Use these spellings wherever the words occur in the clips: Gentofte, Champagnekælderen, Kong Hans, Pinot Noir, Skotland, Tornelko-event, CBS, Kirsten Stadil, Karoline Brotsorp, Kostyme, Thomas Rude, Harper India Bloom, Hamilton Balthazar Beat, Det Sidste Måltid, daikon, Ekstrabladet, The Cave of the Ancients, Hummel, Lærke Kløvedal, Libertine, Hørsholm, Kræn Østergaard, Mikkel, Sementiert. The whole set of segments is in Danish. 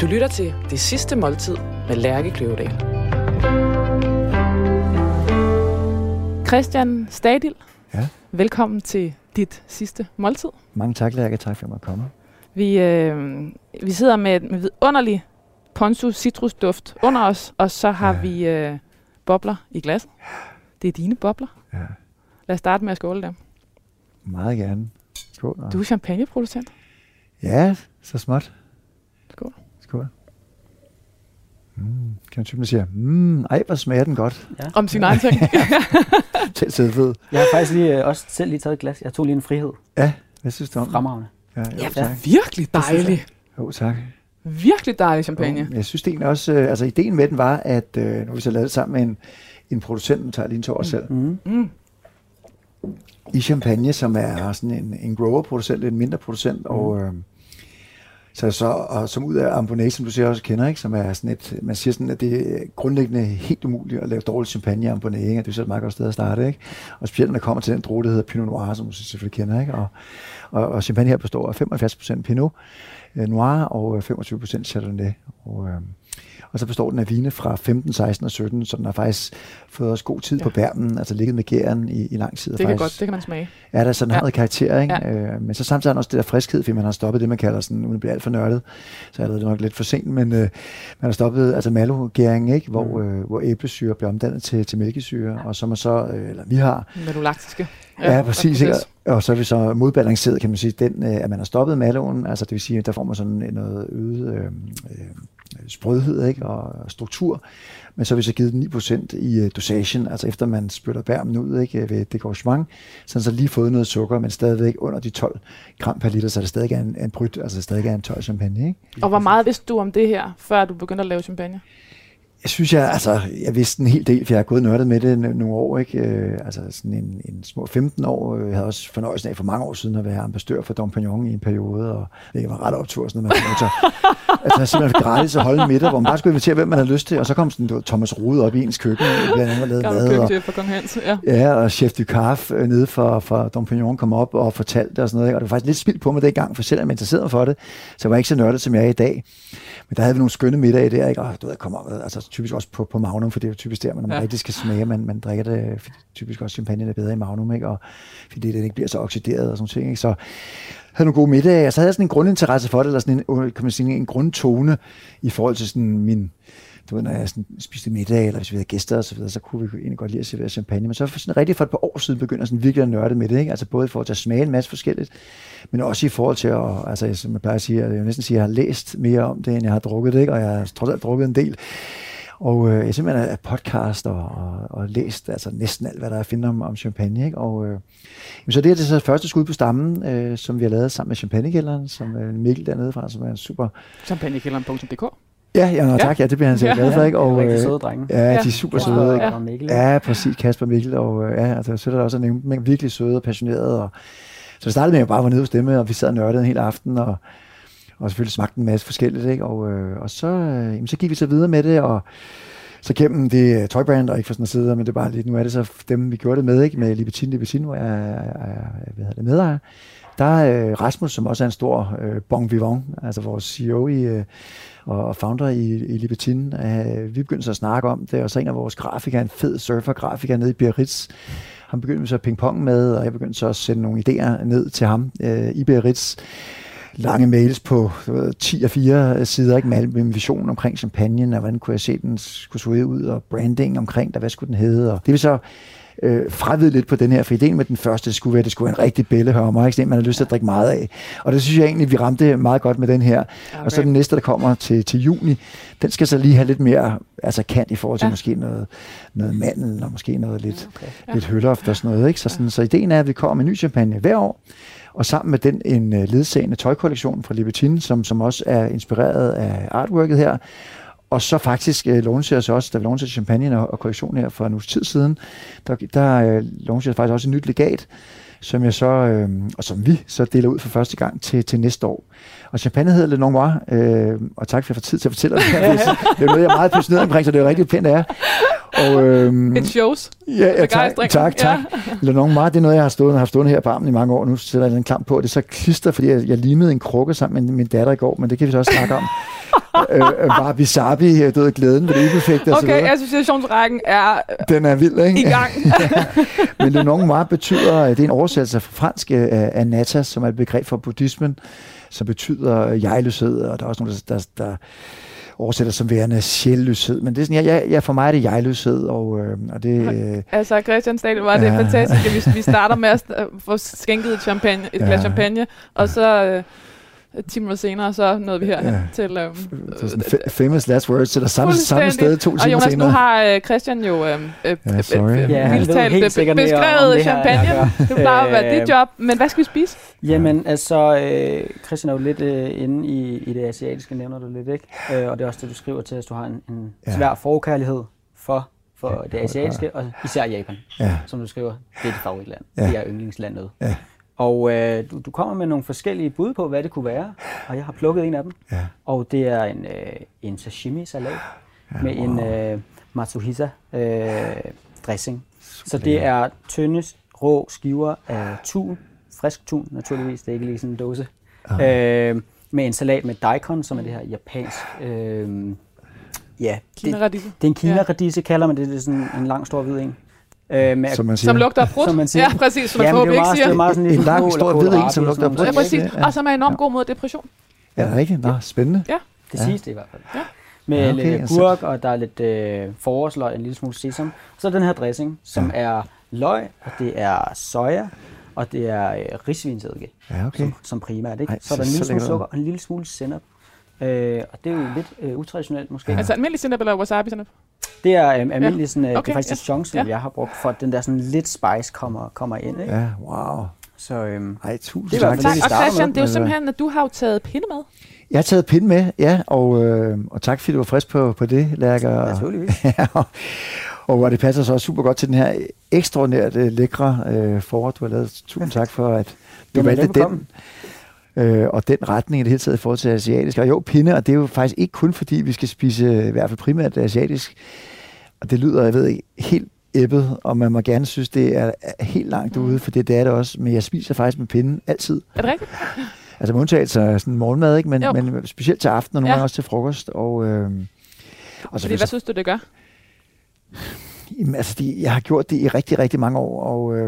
Du lytter til Det Sidste Måltid med Lærke Kløvedal. Christian Stadil, ja. Velkommen til dit sidste måltid. Mange tak, Lærke. Tak for at komme. Vi sidder med vidunderlig ponzu-citrusduft under os, og så har vi bobler i glasset. Det er dine bobler. Ja. Lad os starte med at skåle dem. Meget gerne. Skål. Og... Du er champagneproducent. Ja, så småt. Skål. Skål. Kan man typen sige, ej, hvor smager den godt. Ja. Om sin egen ting. Det er så fedt. Jeg har faktisk også selv taget et glas. Jeg tog lige en frihed. Ja, hvad synes du om det? Fremragende. Ja, virkelig dejlig. Jo, tak. Virkelig dejlig champagne. Jo, jeg synes egentlig også, altså ideen med den var, at nu vi så lavede det sammen med en producent, der tager lige en tår selv. I Champagne, som er sådan en grower-producent, en mindre producent, og... Og som ud af Ambonnet, som du siger også kender, ikke, som er sådan et, man siger sådan, at det er grundlæggende helt umuligt at lave dårlig champagne i Ambonnet, ikke? Og det er så et meget godt sted at starte, ikke? Og specielt når det kommer til den droge, der hedder Pinot Noir, som du selvfølgelig kender, ikke? Og champagne her består af 75% Pinot Noir og 25% Chardonnay. Og så består den af vine fra 15, 16 og 17, så den har faktisk fået os god tid på bærmen, altså ligget med gæren i lang tid. Det kan faktisk, godt, det kan man smage. Ja, der er sådan noget karakter, ikke? Ja. Men så samtidig er der også det der friskhed, fordi man har stoppet det, man kalder sådan, uden at blive alt for nørdet, så er det nok lidt for sent, men man har stoppet altså malogæringen, ikke? Hvor æblesyre bliver omdannet til mælkesyre, og som er så, eller vi har... Malolaktiske. Ja, præcis. Og så er vi så modbalanceret, kan man sige, den, at man har stoppet maloen, altså det vil sige, der får man sådan noget øget... sprødhed, ikke? Og struktur, men så har vi så givet 9% i dosagen, altså efter man spytter bærmen ud, ikke? Ved degorgement, så lige fået noget sukker, men stadigvæk under de 12 gram per liter, så det stadig er en bryt, altså det stadig er en tøj champagne. Ikke? Og hvor meget vidste du om det her, før du begyndte at lave champagne? Jeg synes, jeg vidste en hel del, for jeg har gået nørdet med det nogle år, ikke? Altså sådan en små 15 år. Jeg havde også fornøjelsen af for mange år siden at være ambassadør for Dom Pignon i en periode, og det var ret optur, sådan noget, man altså simpelthen gratis at holde middag, hvor man bare skulle invitere, hvem man havde lyst til, og så kom sådan Thomas Rude op i ens køkken, blandt andet og lavede mad. Køkkenchef for Kong Hans, ja. Ja, og chef du Carf nede fra Dom Pignon kom op og fortalte det og sådan noget, ikke? Og det var faktisk lidt spild på mig dengang, for selvom jeg var interesseret for det, så var jeg ikke så nørdet, som jeg er i dag. Men der havde vi nogle skønne middage der, ikke? Og du ved, kom op, altså typisk også på Magnum, for det er jo typisk der, man rigtig skal smage, man drikker det, typisk også champagne er bedre i Magnum, ikke? Og fordi den ikke bliver så oxideret og sådan ting, ikke? Så havde nogle gode middage, og så havde jeg sådan en grundinteresse for det, eller sådan en, kan man sige, en grundtone i forhold til sådan min, du ved, når jeg sådan spiste middag, eller hvis vi havde gæster og så videre, så kunne vi egentlig godt lide at servere champagne, men så sådan rigtig for et par år siden begynder sådan virkelig at nørde med det, ikke? Altså både i forhold til at smage en masse forskelligt, men også i forhold til at, altså som jeg plejer at sige, jeg næsten siger, jeg har læst mere om det, end jeg har drukket det, ikke? Og jeg har trods alt drukket en del. Og jeg simpelthen er podcast og læst altså næsten alt, hvad der er at finde om champagne, ikke? Og så det er det så første skud på stammen, som vi har lavet sammen med Champagnekælderen, som Mikkel dernede fra, som er en super... Champagnekælderen.dk? Ja, tak. Ja, det bliver han sikkert glad for, ikke? Og, rigtig søde drenge. Ja, de er super søde, ikke? Ja, præcis. Kasper og Mikkel, og altså, så er der også en virkelig søde og passionerede. Og, så det startede med, at jeg bare var nede hos dem, og vi sad og nørdede en hel aften, og selvfølgelig smagte en masse forskelligt, ikke? Og så gik vi så videre med det, og så gennem det tøjbrand, og ikke for sådan at sidde, men det er bare lidt, nu er det så dem, vi gjorde det med, ikke? Med Libertine, hvor jeg medejer. Der er Rasmus, som også er en stor bon vivant, altså vores CEO og founder i Libertine. Vi begyndte så at snakke om det, og så en af vores grafikere, en fed surfergrafiker nede i Biarritz, han begyndte så at pingpong med, og jeg begyndte så at sende nogle idéer ned til ham i Biarritz. Lange mails på 10 og 4 sider, ikke, med min vision omkring champagnen, og hvordan kunne jeg se, den skulle se ud, og branding omkring der, hvad skulle den hedde. Og det vil så fravide lidt på den her, for ideen med den første skulle være, at det skulle være en rigtig bællehørmer, ikke? Man har lyst til at drikke meget af. Og det synes jeg egentlig, vi ramte meget godt med den her. Okay. Og så den næste, der kommer til juni, den skal så lige have lidt mere altså kant i forhold til måske noget mandel, og måske noget lidt hølloft og sådan noget. Ikke? Så ideen er, at vi kommer med ny champagne hver år, og sammen med den en ledsagende tøjkollektion fra Libertine, som også er inspireret af artworket her. Og så faktisk lanceres også, da vi lancerede champagne og kollektionen her for en uges tid siden, der lanceres faktisk også et nyt legat, som jeg så, og som vi så deler ud for første gang til næste år. Og champagne hedder Le Nombre, og tak for at jeg får tid til at fortælle det her. Det er noget, jeg er meget passioneret omkring, så det er rigtig pænt af jer. Og, it shows. Ja, tak. Le Nombre, det er noget, jeg har stået her på armen i mange år. Nu sætter jeg en klam på, det er så klister, fordi jeg limede en krukke sammen med min datter i går, men det kan vi så også snakke om. var wasabi, du ved, glæden ved æbefekt og så videre. Okay, associationsrækken er den er vild, ikke? I gang. Ja. Men Le Nombre betyder, det er en oversættelse fra fransk af Anatas, som er et begreb for buddhismen, som betyder jegløshed, og der er også nogle, der oversætter som værende sjælløshed, men det er sådan, ja, for mig er det jegløshed, og det... Altså, Christian Stadil var det fantastisk, at vi starter med at få skænket et glas champagne, og så... 10 minutter senere, så nåede vi herhen til... famous last words, så der samme sted 2 timer senere. Og Jonas, nu har Christian jo beskrevet champagne. Det plejer at være dit job. Men hvad skal vi spise? Jamen, altså, Christian er jo lidt inde i det asiatiske, nævner du lidt, ikke? Og det er også det, du skriver til, at du har en svær forkærlighed for det asiatiske, og især Japan, som du skriver. Det er dit favoritland. Det er yndlingslandet. Ja. Og du kommer med nogle forskellige bud på, hvad det kunne være, og jeg har plukket en af dem. Ja. Og det er en sashimi-salat med en matsuhisa-dressing. Så det er tynde, rå skiver af tun, frisk tun naturligvis, det er ikke lige sådan en dåse, med en salat med daikon, som er det her japansk... Kina-radise. Det er en kina-radise, kalder man det. Det er sådan en lang, stor hvid en. Som lugter af frugt. Ja, præcis, som man håber ikke siger. En lang, stor hvid en, som lugter af frugt. Ja, præcis. Og som er enormt god mod depression. Ja, det er rigtigt. Nå, spændende. Ja. Det siges det i hvert fald. Ja. Med lidt gurk, og der er lidt forårsløg, en lille smule sesam. Og så den her dressing, som er løg, og det er soja, og det er risvinsedike, som primært. Ikke? Så er der en lille smule sukker og en lille smule sennep. Og det er jo lidt utraditionelt måske. Altså almindelig sennep eller wasabi-sennep? Det er almindelig sådan, det er faktisk en chance, jeg har brugt, for at den der sådan lidt spice kommer ind, ikke? Ja, wow. Så tusind tak. Og Christian, det er jo simpelthen, at du har jo taget pinde med. Jeg har taget pinde med, ja, og tak fordi du var frisk på det, Lærke. Naturligvis. Og det passer så også super godt til den her ekstraordinært lækre forret, du har lavet. Tusind tak for, at du valgte den. Og den retning i det hele taget i forhold til asiatisk. Og jo, pinde, og det er jo faktisk ikke kun fordi, vi skal spise i hvert fald primært asiatisk. Og det lyder, jeg ved ikke, helt æbbet, og man må gerne synes, det er helt langt ude, for det er det også. Men jeg spiser faktisk med pinde altid. Er det rigtigt? Altså med undtagelse af sådan morgenmad, ikke? Men specielt til aften, og nogle gange også til frokost. Og så hvad synes du, det gør? Jamen, altså, jeg har gjort det i rigtig, rigtig mange år, og...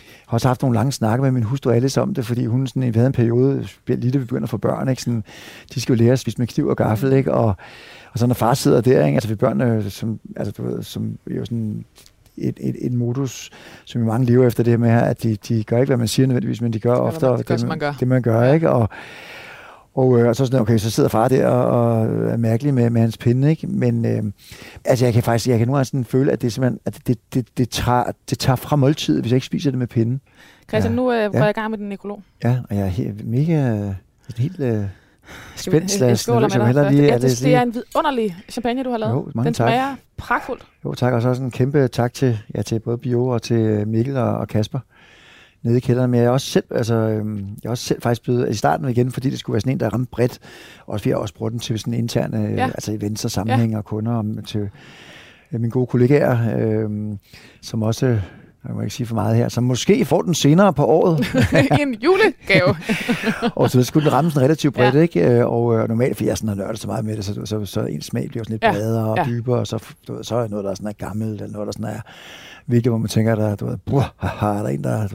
Jeg har også haft nogle lange snakke med min hustru Alice om det, fordi hun sådan, vi havde en periode, lige da vi begynder at få børn, ikke? Sådan, de skal jo lære at spise med kniv og gaffel, ikke? Og så når far sidder der, ikke? Altså vi børn, som jo sådan et modus, som jo mange lever efter det her med, at de gør ikke, hvad man siger nødvendigvis, men de gør ofte det, man gør, ikke? Og så sådan, okay, så sidder far der og er mærkelig med hans pinde, ikke? Men altså, jeg kan nu sådan føle, at det simpelthen, at det tager fra måltidet, hvis jeg ikke spiser det med pinde. Christian, nu var jeg i gang med din økolog. Ja, og jeg er helt spændt. Jeg skåler med dig. Det er en vidunderlig champagne, du har lavet. Jo, den smager pragtfuldt. Jo, tak. Og så også en kæmpe tak til både Bio og til Mikkel og Kasper. Nede i kælderen, men jeg er også selv, faktisk blevet i starten igen, fordi det skulle være sådan en, der ramte bredt, og vi har også brugt den til sådan interne altså events og sammenhæng og kunder, og til mine gode kollegaer, som også, jeg må ikke sige for meget her, som måske får den senere på året. En julegave. Og så skulle den ramme sådan relativt bredt, ikke? Og normalt, fordi jeg sådan har nørdet så meget med det, så en smag bliver sådan lidt bredere og dybere, og så er noget, der er sådan er gammelt, eller noget, der sådan er virkelig, hvor man tænker, der er en, der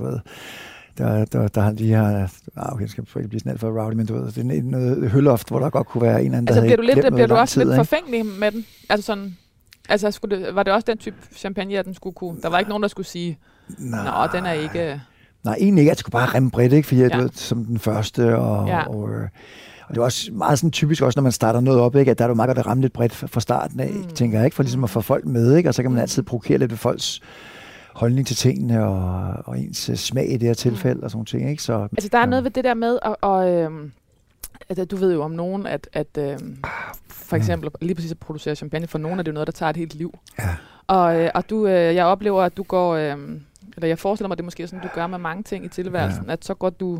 lige har... Okay, det skal ikke blive sådan alt for rowdy, men det er noget hølloft, hvor der godt kunne være en eller anden, der havde glemt noget lang tid. Altså bliver du også lidt forfængelig med den? Altså sådan... Altså var det også den type champagne, at den skulle kunne... Der var ikke nogen, der skulle sige, nej, den er ikke... Nej, egentlig ikke. Jeg skulle bare ramme bredt, ikke? Fordi jeg ved, som den første, og det er også meget sådan typisk, også når man starter noget op, ikke? At der er jo meget godt at ramme lidt bredt fra starten af, tænker jeg, ikke? For ligesom at få folk med, ikke? Og så kan man altid provokere lidt ved folks holdning til tingene, og ens smag i det her tilfælde, og sådan nogle ting, ikke? Så, altså der er noget ved det der med, at du ved jo om nogen, at for eksempel lige præcis at producere champagne, for nogen er det jo noget, der tager et helt liv. Ja. Og du, jeg oplever, at du går, eller jeg forestiller mig, det måske sådan, du gør med mange ting i tilværelsen, at så går du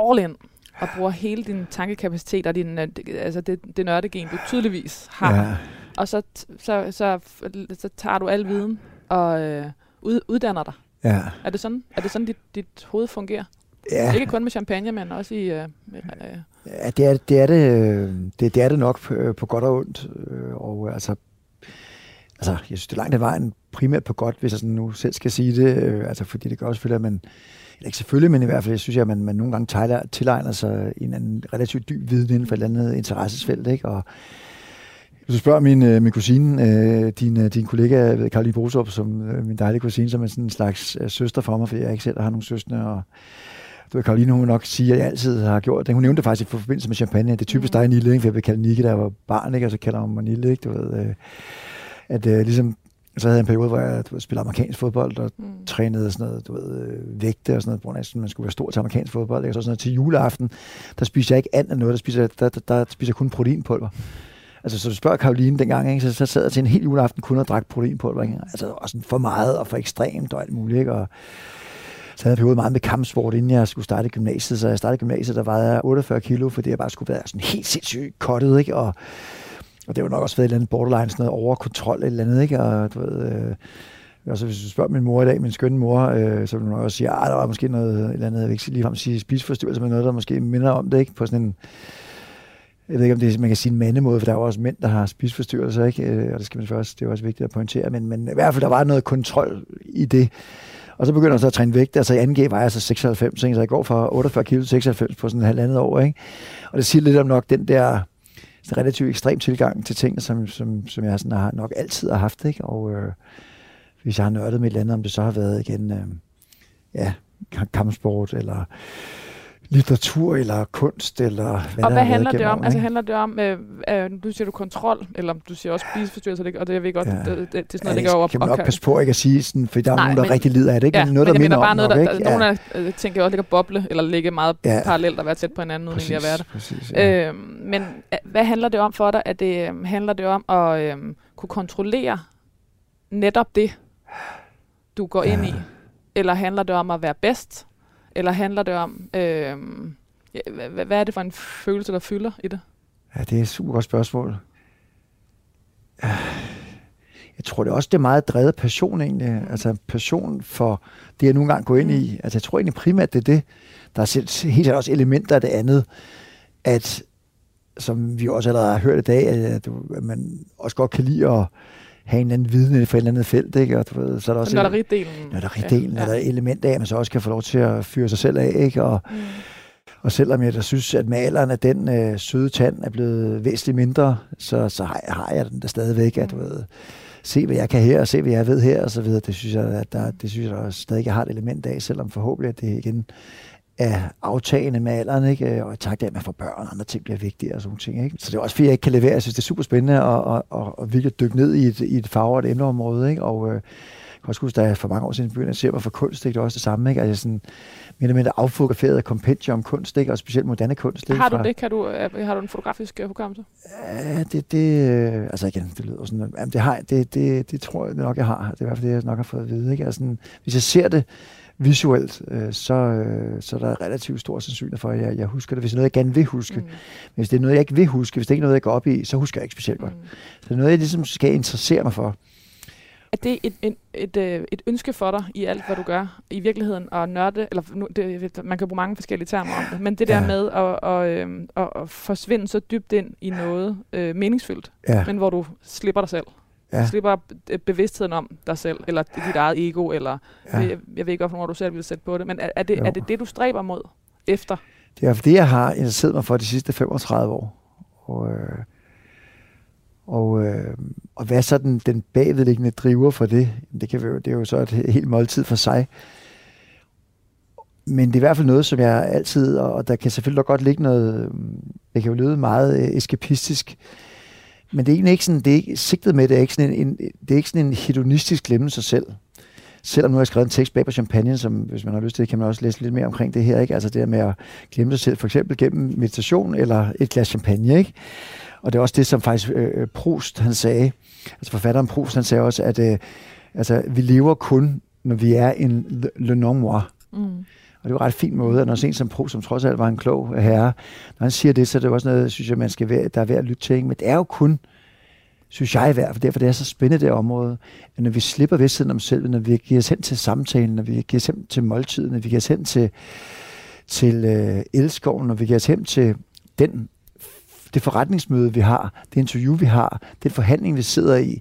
all in og bruger hele din tankekapacitet og din, altså det nørdegen, du tydeligvis har. Ja. Og så tager du al viden og uddanner dig. Ja. Er det sådan dit hoved fungerer? Ja. Ikke kun med champagne, men også i Ja, det er det nok på godt og ondt. Og altså, jeg synes, det er langt af vejen primært på godt, hvis jeg sådan nu selv skal sige det. Altså, fordi det gør selvfølgelig, at man, eller ikke selvfølgelig, men i hvert fald, jeg synes, at man nogle gange tilegner sig en relativt dyb viden inden for et eller andet interessesfelt, ikke? Og hvis du spørger min kusine, din kollega Karoline Brotsorp, som min dejlige kusine, som er sådan en slags søster for mig, fordi jeg ikke selv har nogen søstre, og du ved, Karoline, hun vil nok sige, at jeg altid har gjort det. Hun nævnte faktisk i forbindelse med champagne, at det er typisk dig, Nille, ikke? For jeg blev kaldt Nille, da jeg var barn, ikke? Og så kalder hun mig Nille, ikke? Du ved, at ligesom, så havde jeg en periode, hvor jeg spillede amerikansk fodbold og trænede sådan noget, du ved, vægte og sådan noget, hvor man skulle være stor til amerikansk fodbold, ikke? Og så sådan noget til juleaften, der spiser jeg ikke andet noget, der spiser jeg kun proteinpulver. Altså, så du spørger Karoline dengang, ikke? Så sad jeg til en hel juleaften kun og drak proteinpulver, ikke? Altså, og sådan for meget og for ekstremt og alt muligt, ikke? Og så havde jeg periodet meget med kampsport, inden jeg skulle starte gymnasiet. Så jeg startede gymnasiet, der vejede jeg 48 kilo, fordi jeg bare skulle være sådan helt sindssygt kottet, ikke? Og det var nok også været et eller andet borderline, sådan noget overkontrol eller andet, ikke? Og du ved, og så hvis du spørger min mor i dag, min skønne mor, så vil hun også sige, at der var måske noget, et eller andet, jeg vil ikke ligefrem sige spiseforstyrrelse, men noget, der måske minder om det, ikke? På sådan en, jeg ved ikke, om det er, man kan sige en mandemåde, for der er også mænd, der har spiseforstyrrelser, ikke? Og det skal man først, det er også vigtigt at pointere, men i hvert fald, der var noget kontrol i det. Og så begynder jeg så at træne vægt, altså i 2G var jeg så 96, ikke? Så jeg går fra 48 kilo til 96 på sådan et halvandet år, ikke? Og det siger lidt om nok den der relativt ekstrem tilgang til ting, som jeg sådan har nok altid har haft, ikke? Og hvis jeg har nørdet med et eller andet, om det så har været igen kampsport, eller litteratur, eller kunst, eller hvad. Og hvad handler det om? Altså handler det om, du siger du kontrol, eller du siger også spiseforstyrrelse, og det er vi godt, ja. Det er sådan noget, ligger over. Kan man nok passe på ikke at sige sådan, for der er nogen, der rigtig lider af det, ikke? Ja, men noget, der minder om nok, ikke? Ja. Nogle af tænker også ligger boble, eller ligger meget parallelt og være tæt på hinanden, uden egentlig at være der. Præcis, ja. Men hvad handler det om for dig? At det handler det om at kunne kontrollere netop det, du går ind i? Eller handler det om at være bedst? Eller handler det om, hvad er det for en følelse, der fylder i det? Ja, det er et super godt spørgsmål. Jeg tror det også, det er meget drevet passion egentlig. Altså passion for det, jeg nogle gange går ind i. Altså jeg tror egentlig primært, det er det. Der er helt også elementer af det andet, at, som vi også allerede har hørt i dag, at man også godt kan lide at have en eller anden viden for et eller andet felt, ikke? Og du ved, så er der også nødderidelen, der er element af, at man så også kan få lov til at fyre sig selv af, ikke? Og selvom jeg da synes, at maleren af den søde tand er blevet væsentligt mindre, så har jeg den der stadigvæk, at du ved, se hvad jeg kan her, og se hvad jeg ved her, og så videre. Det synes jeg, også stadig, jeg har et element af, selvom forhåbentlig, at det igen er aftagende med alderen, ikke? Og i takt af, at man får børn, andre ting bliver vigtige og sådan nogle ting, ikke? Så det er også fordi, jeg ikke kan levere. Jeg synes, det er super spændende at virkelig dykke ned i et farve- og et emneområde, ikke? Og jeg kan også huske, da jeg for mange år siden begyndte at se mig for kunst, ikke? Det er også det samme, ikke? Altså jeg sådan mere eller mindre affotograferet af kompendium om kunst, ikke? Og specielt moderne kunst. Ikke? Har du det? Har du en fotografisk hukommelse? Ja, altså igen, det lyder sådan, jamen det tror jeg nok, jeg har. Det er i hvert fald det, jeg nok har fået at vide, ikke? Altså sådan, hvis jeg ser det visuelt, så er der relativt stor sandsynlighed for, at jeg husker det, hvis det er noget, jeg gerne vil huske. Men hvis det er noget, jeg ikke vil huske, hvis det ikke er noget, jeg går op i, så husker jeg ikke specielt godt. Så det er noget, jeg ligesom skal interessere mig for. Er det et ønske for dig i alt, hvad du gør i virkeligheden, og nørde, eller man kan bruge mange forskellige termer om det, men det der med at forsvinde så dybt ind i noget meningsfyldt, men hvor du slipper dig selv? Ja. Slipper bevidstheden om dig selv, eller dit eget ego, eller jeg ved ikke, hvorfor du selv ville sætte på det, men er det, du stræber mod efter? Det er det, jeg har interesseret mig for de sidste 35 år. Og hvad så den bagvedliggende driver for det? Det er jo så et helt måltid for sig. Men det er i hvert fald noget, som jeg altid, og der kan selvfølgelig godt ligge noget, det kan jo lyde meget eskapistisk, men det er ikke sådan, det er ikke sådan en hedonistisk glemme sig selv. Selvom nu har jeg skrevet en tekst bag på champagne, som hvis man har lyst til det, kan man også læse lidt mere omkring det her, ikke? Altså det der med at glemme sig selv, for eksempel gennem meditation eller et glas champagne, ikke? Og det er også det, som faktisk Proust, han sagde, altså forfatteren Proust, han sagde også, at vi lever kun, når vi er en Le Nombre. Og det var en ret fin måde, at når sådan en som Proust, som trods alt var en klog herre, når han siger det, så er det også noget, synes jeg, man skal være, der er værd at lytte til. Ikke? Men det er jo kun, synes jeg i hvert fald, derfor det er så spændende det område, at når vi slipper vidstheden om selvet, når vi giver os hen til samtalen, når vi giver os hen til måltiden, når vi giver os hen til elskoven, når vi giver os hen til det forretningsmøde, vi har, det interview, vi har, den forhandling, vi sidder i,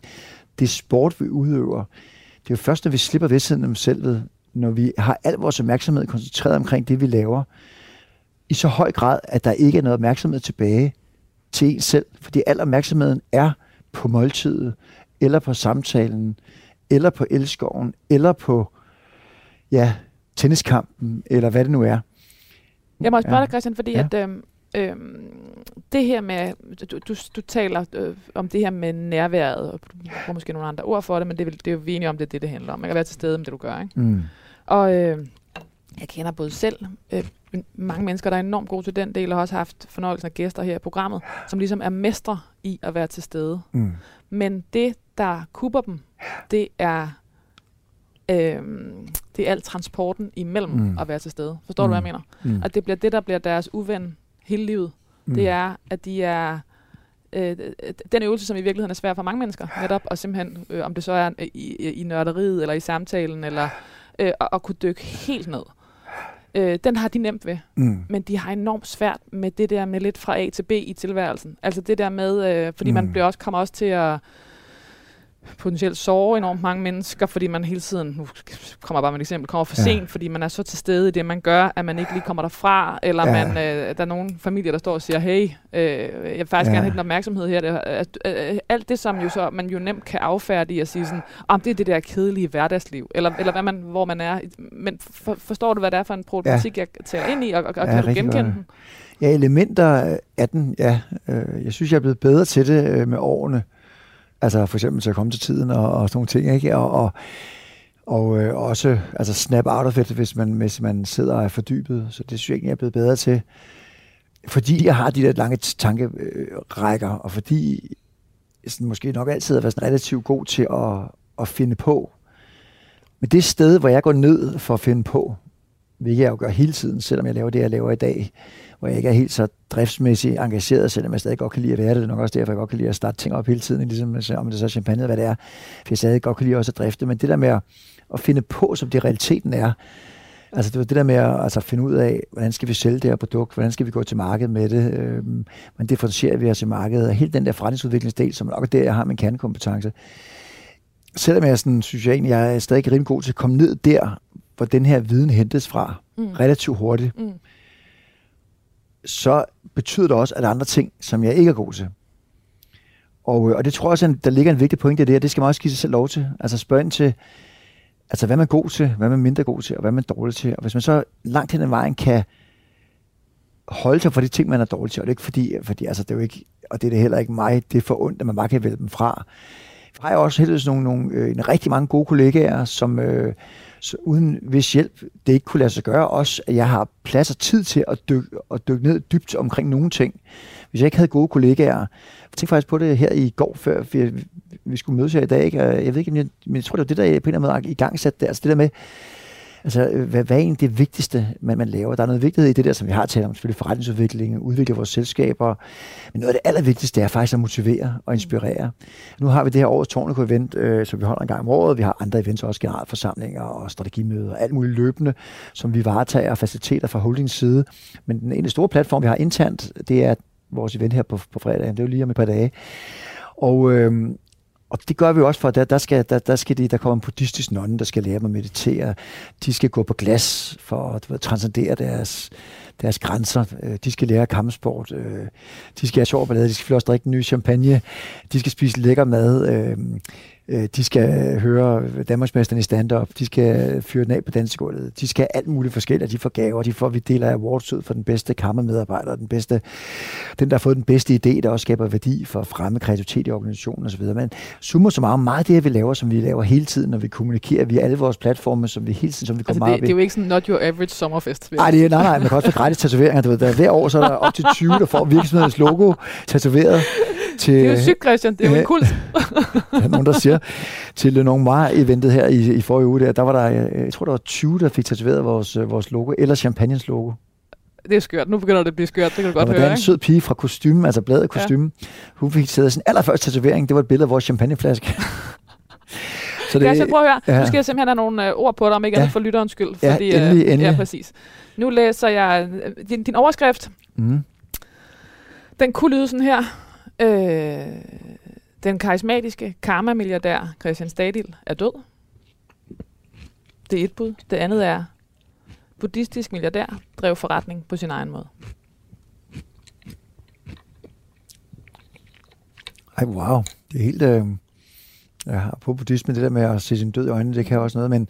det sport, vi udøver. Det er jo først, når vi slipper vidstheden om selvet, når vi har al vores opmærksomhed koncentreret omkring det, vi laver, i så høj grad, at der ikke er noget opmærksomhed tilbage til en selv, fordi al opmærksomheden er på måltidet, eller på samtalen, eller på elskoven, eller på tenniskampen, eller hvad det nu er. Jeg må også spørge dig, Christian, fordi at det her med, du taler om det her med nærværet, og du bruger måske nogle andre ord for det, men det er jo enige om, det handler om. Man kan være til stede med det, du gør, ikke? Mm. Og jeg kender både selv mange mennesker, der er enormt gode til den del, og har også haft fornøjelsen af gæster her i programmet, som ligesom er mestre i at være til stede. Mm. Men det, der kupper dem, det er alt transporten imellem at være til stede. Forstår du, hvad jeg mener? Mm. Og det bliver det, der bliver deres uven hele livet. Mm. Det er, at de er den øvelse, som i virkeligheden er svær for mange mennesker, netop, og simpelthen, om det så er i nørderiet, eller i samtalen, eller at kunne dykke helt ned. Den har de nemt ved, men de har enormt svært med det der med lidt fra A til B i tilværelsen. Altså det der med, fordi man bliver også, kommer også til at potentielt såre enormt mange mennesker, fordi man hele tiden, nu kommer jeg bare med et eksempel, kommer for sent, fordi man er så til stede i det, man gør, at man ikke lige kommer derfra, eller man, der er nogle familier, der står og siger, hey, jeg vil faktisk gerne have den opmærksomhed her. Alt det, som jo så, man jo nemt kan affærdige og sige sådan, om det er det der kedelige hverdagsliv, eller hvad man, hvor man er. Men forstår du, hvad det er for en problematik, jeg tager ind i, og kan du genkende den? Ja, elementer af den, ja. Jeg synes, jeg er blevet bedre til det med årene. Altså for eksempel til at komme til tiden og sådan nogle ting, ikke? Og også altså snap out of it, hvis man sidder og er fordybet. Så det synes jeg egentlig, jeg er blevet bedre til. Fordi jeg har de der lange tankerækker, og fordi jeg sådan, måske nok altid har været sådan relativt god til at finde på. Men det sted, hvor jeg går ned for at finde på, hvilket jeg jo gør hele tiden, selvom jeg laver det, jeg laver i dag, hvor jeg ikke er helt så driftsmæssigt engageret, selvom jeg stadig godt kan lide at være det. Det er nok også derfor, jeg godt kan lide at starte ting op hele tiden, ligesom om det så er champagne eller hvad det er, for jeg stadig godt kan lide også at drifte. Men det der med at finde på, som det realiteten er, altså det var det der med at altså, finde ud af, hvordan skal vi sælge det her produkt, hvordan skal vi gå til markedet med det, hvordan differentierer vi os i markedet, og hele den der forretningsudviklingsdel, som nok er der, jeg har min kernekompetence. Selvom jeg sådan, synes jeg egentlig, jeg er stadig rimelig god til at komme ned der, hvor den her viden hentes fra, relativt hurtigt, så betyder det også, at der er andre ting, som jeg ikke er god til. Og det tror jeg også, der ligger en vigtig pointe i det her. Det skal man også give sig selv lov til. Altså spørg ind til, altså hvad man er god til, hvad man er mindre god til, og hvad man er dårlig til. Og hvis man så langt hen ad vejen kan holde sig for de ting, man er dårlig til, og det er ikke fordi altså det er jo ikke, og det er det heller ikke mig, det er for ondt, at man bare kan vælge dem fra. Jeg har også heldigvis nogle rigtig mange gode kollegaer, som så uden hvis hjælp det ikke kunne lade sig gøre, også at jeg har plads og tid til at dykke ned dybt omkring nogle ting. Hvis jeg ikke havde gode kollegaer, jeg tænkte faktisk på det her i går, før vi skulle mødes her i dag, ikke? Jeg ved ikke, men jeg tror, det var det, der på en eller anden måde igangsatte det. Altså det der med, altså, hvad er egentlig det vigtigste, man laver? Der er noget vigtighed i det der, som vi har talt om, selvfølgelig forretningsudvikling, udvikle vores selskaber, men noget af det allervigtigste er faktisk at motivere og inspirere. Nu har vi det her års Tornelko-event, som vi holder en gang om året. Vi har andre events, også generalforsamlinger og strategimøder og alt muligt løbende, som vi varetager og faciliteter fra holdings side. Men den ene store platform, vi har internt, det er vores event her på fredag. Det er jo lige om et par dage. Og det gør vi også for, at der kommer en buddhistisk nonne, der skal lære dem at meditere. De skal gå på glas for at transcendere deres grænser. De skal lære kampsport. De skal have sjov ballade. De skal også drikke ny champagne. De skal spise lækker mad. De skal høre Danmarksmesteren i stand-up. De skal fyre den af på dansegulvet. De skal alt muligt forskelligt. De får gaver. Vi deler awards ud for den bedste kammermedarbejder, den, der har fået den bedste idé, der også skaber værdi for at fremme kreativitet i organisationen osv. Men summer så meget det her, vi laver, som vi laver hele tiden, når vi kommunikerer via alle vores platforme, som vi hele tiden kommer meget ved. Det er jo ikke sådan not your average sommerfest. Nej, man kan også få gratis tatoveringer. Hver år så er der op til 20, der får virksomhedens logo tatoveret. Det er jo sygt, Christian. Det er jo en kult. Der er nogen, der siger til Le Nombre eventet her i forrige uge, der var der, jeg tror, der var 20, der fik tatoveret vores logo, eller champagnes logo. Det er skørt. Nu begynder det at blive skørt. Det kan du godt høre, ikke? Der var en sød pige fra kostyme, altså bladet kostyme. Ja. Hun fik taget sin allerførste tatovering. Det var et billede af vores champagneflaske. Så det, jeg prøver at høre. Nu skal jeg simpelthen have nogle ord på dig, om ikke andet for lytterens skyld. Fordi, endelig. Ja, præcis. Nu læser jeg din overskrift. Den kunne lyde sådan her. Den karismatiske karma-milliardær Christian Stadil er død. Det er et bud. Det andet er, buddhistisk milliardær drev forretning på sin egen måde. Ej, wow. Det er helt... Jeg har på buddhisme, det der med at se sin død i øjnene, det kan også noget, men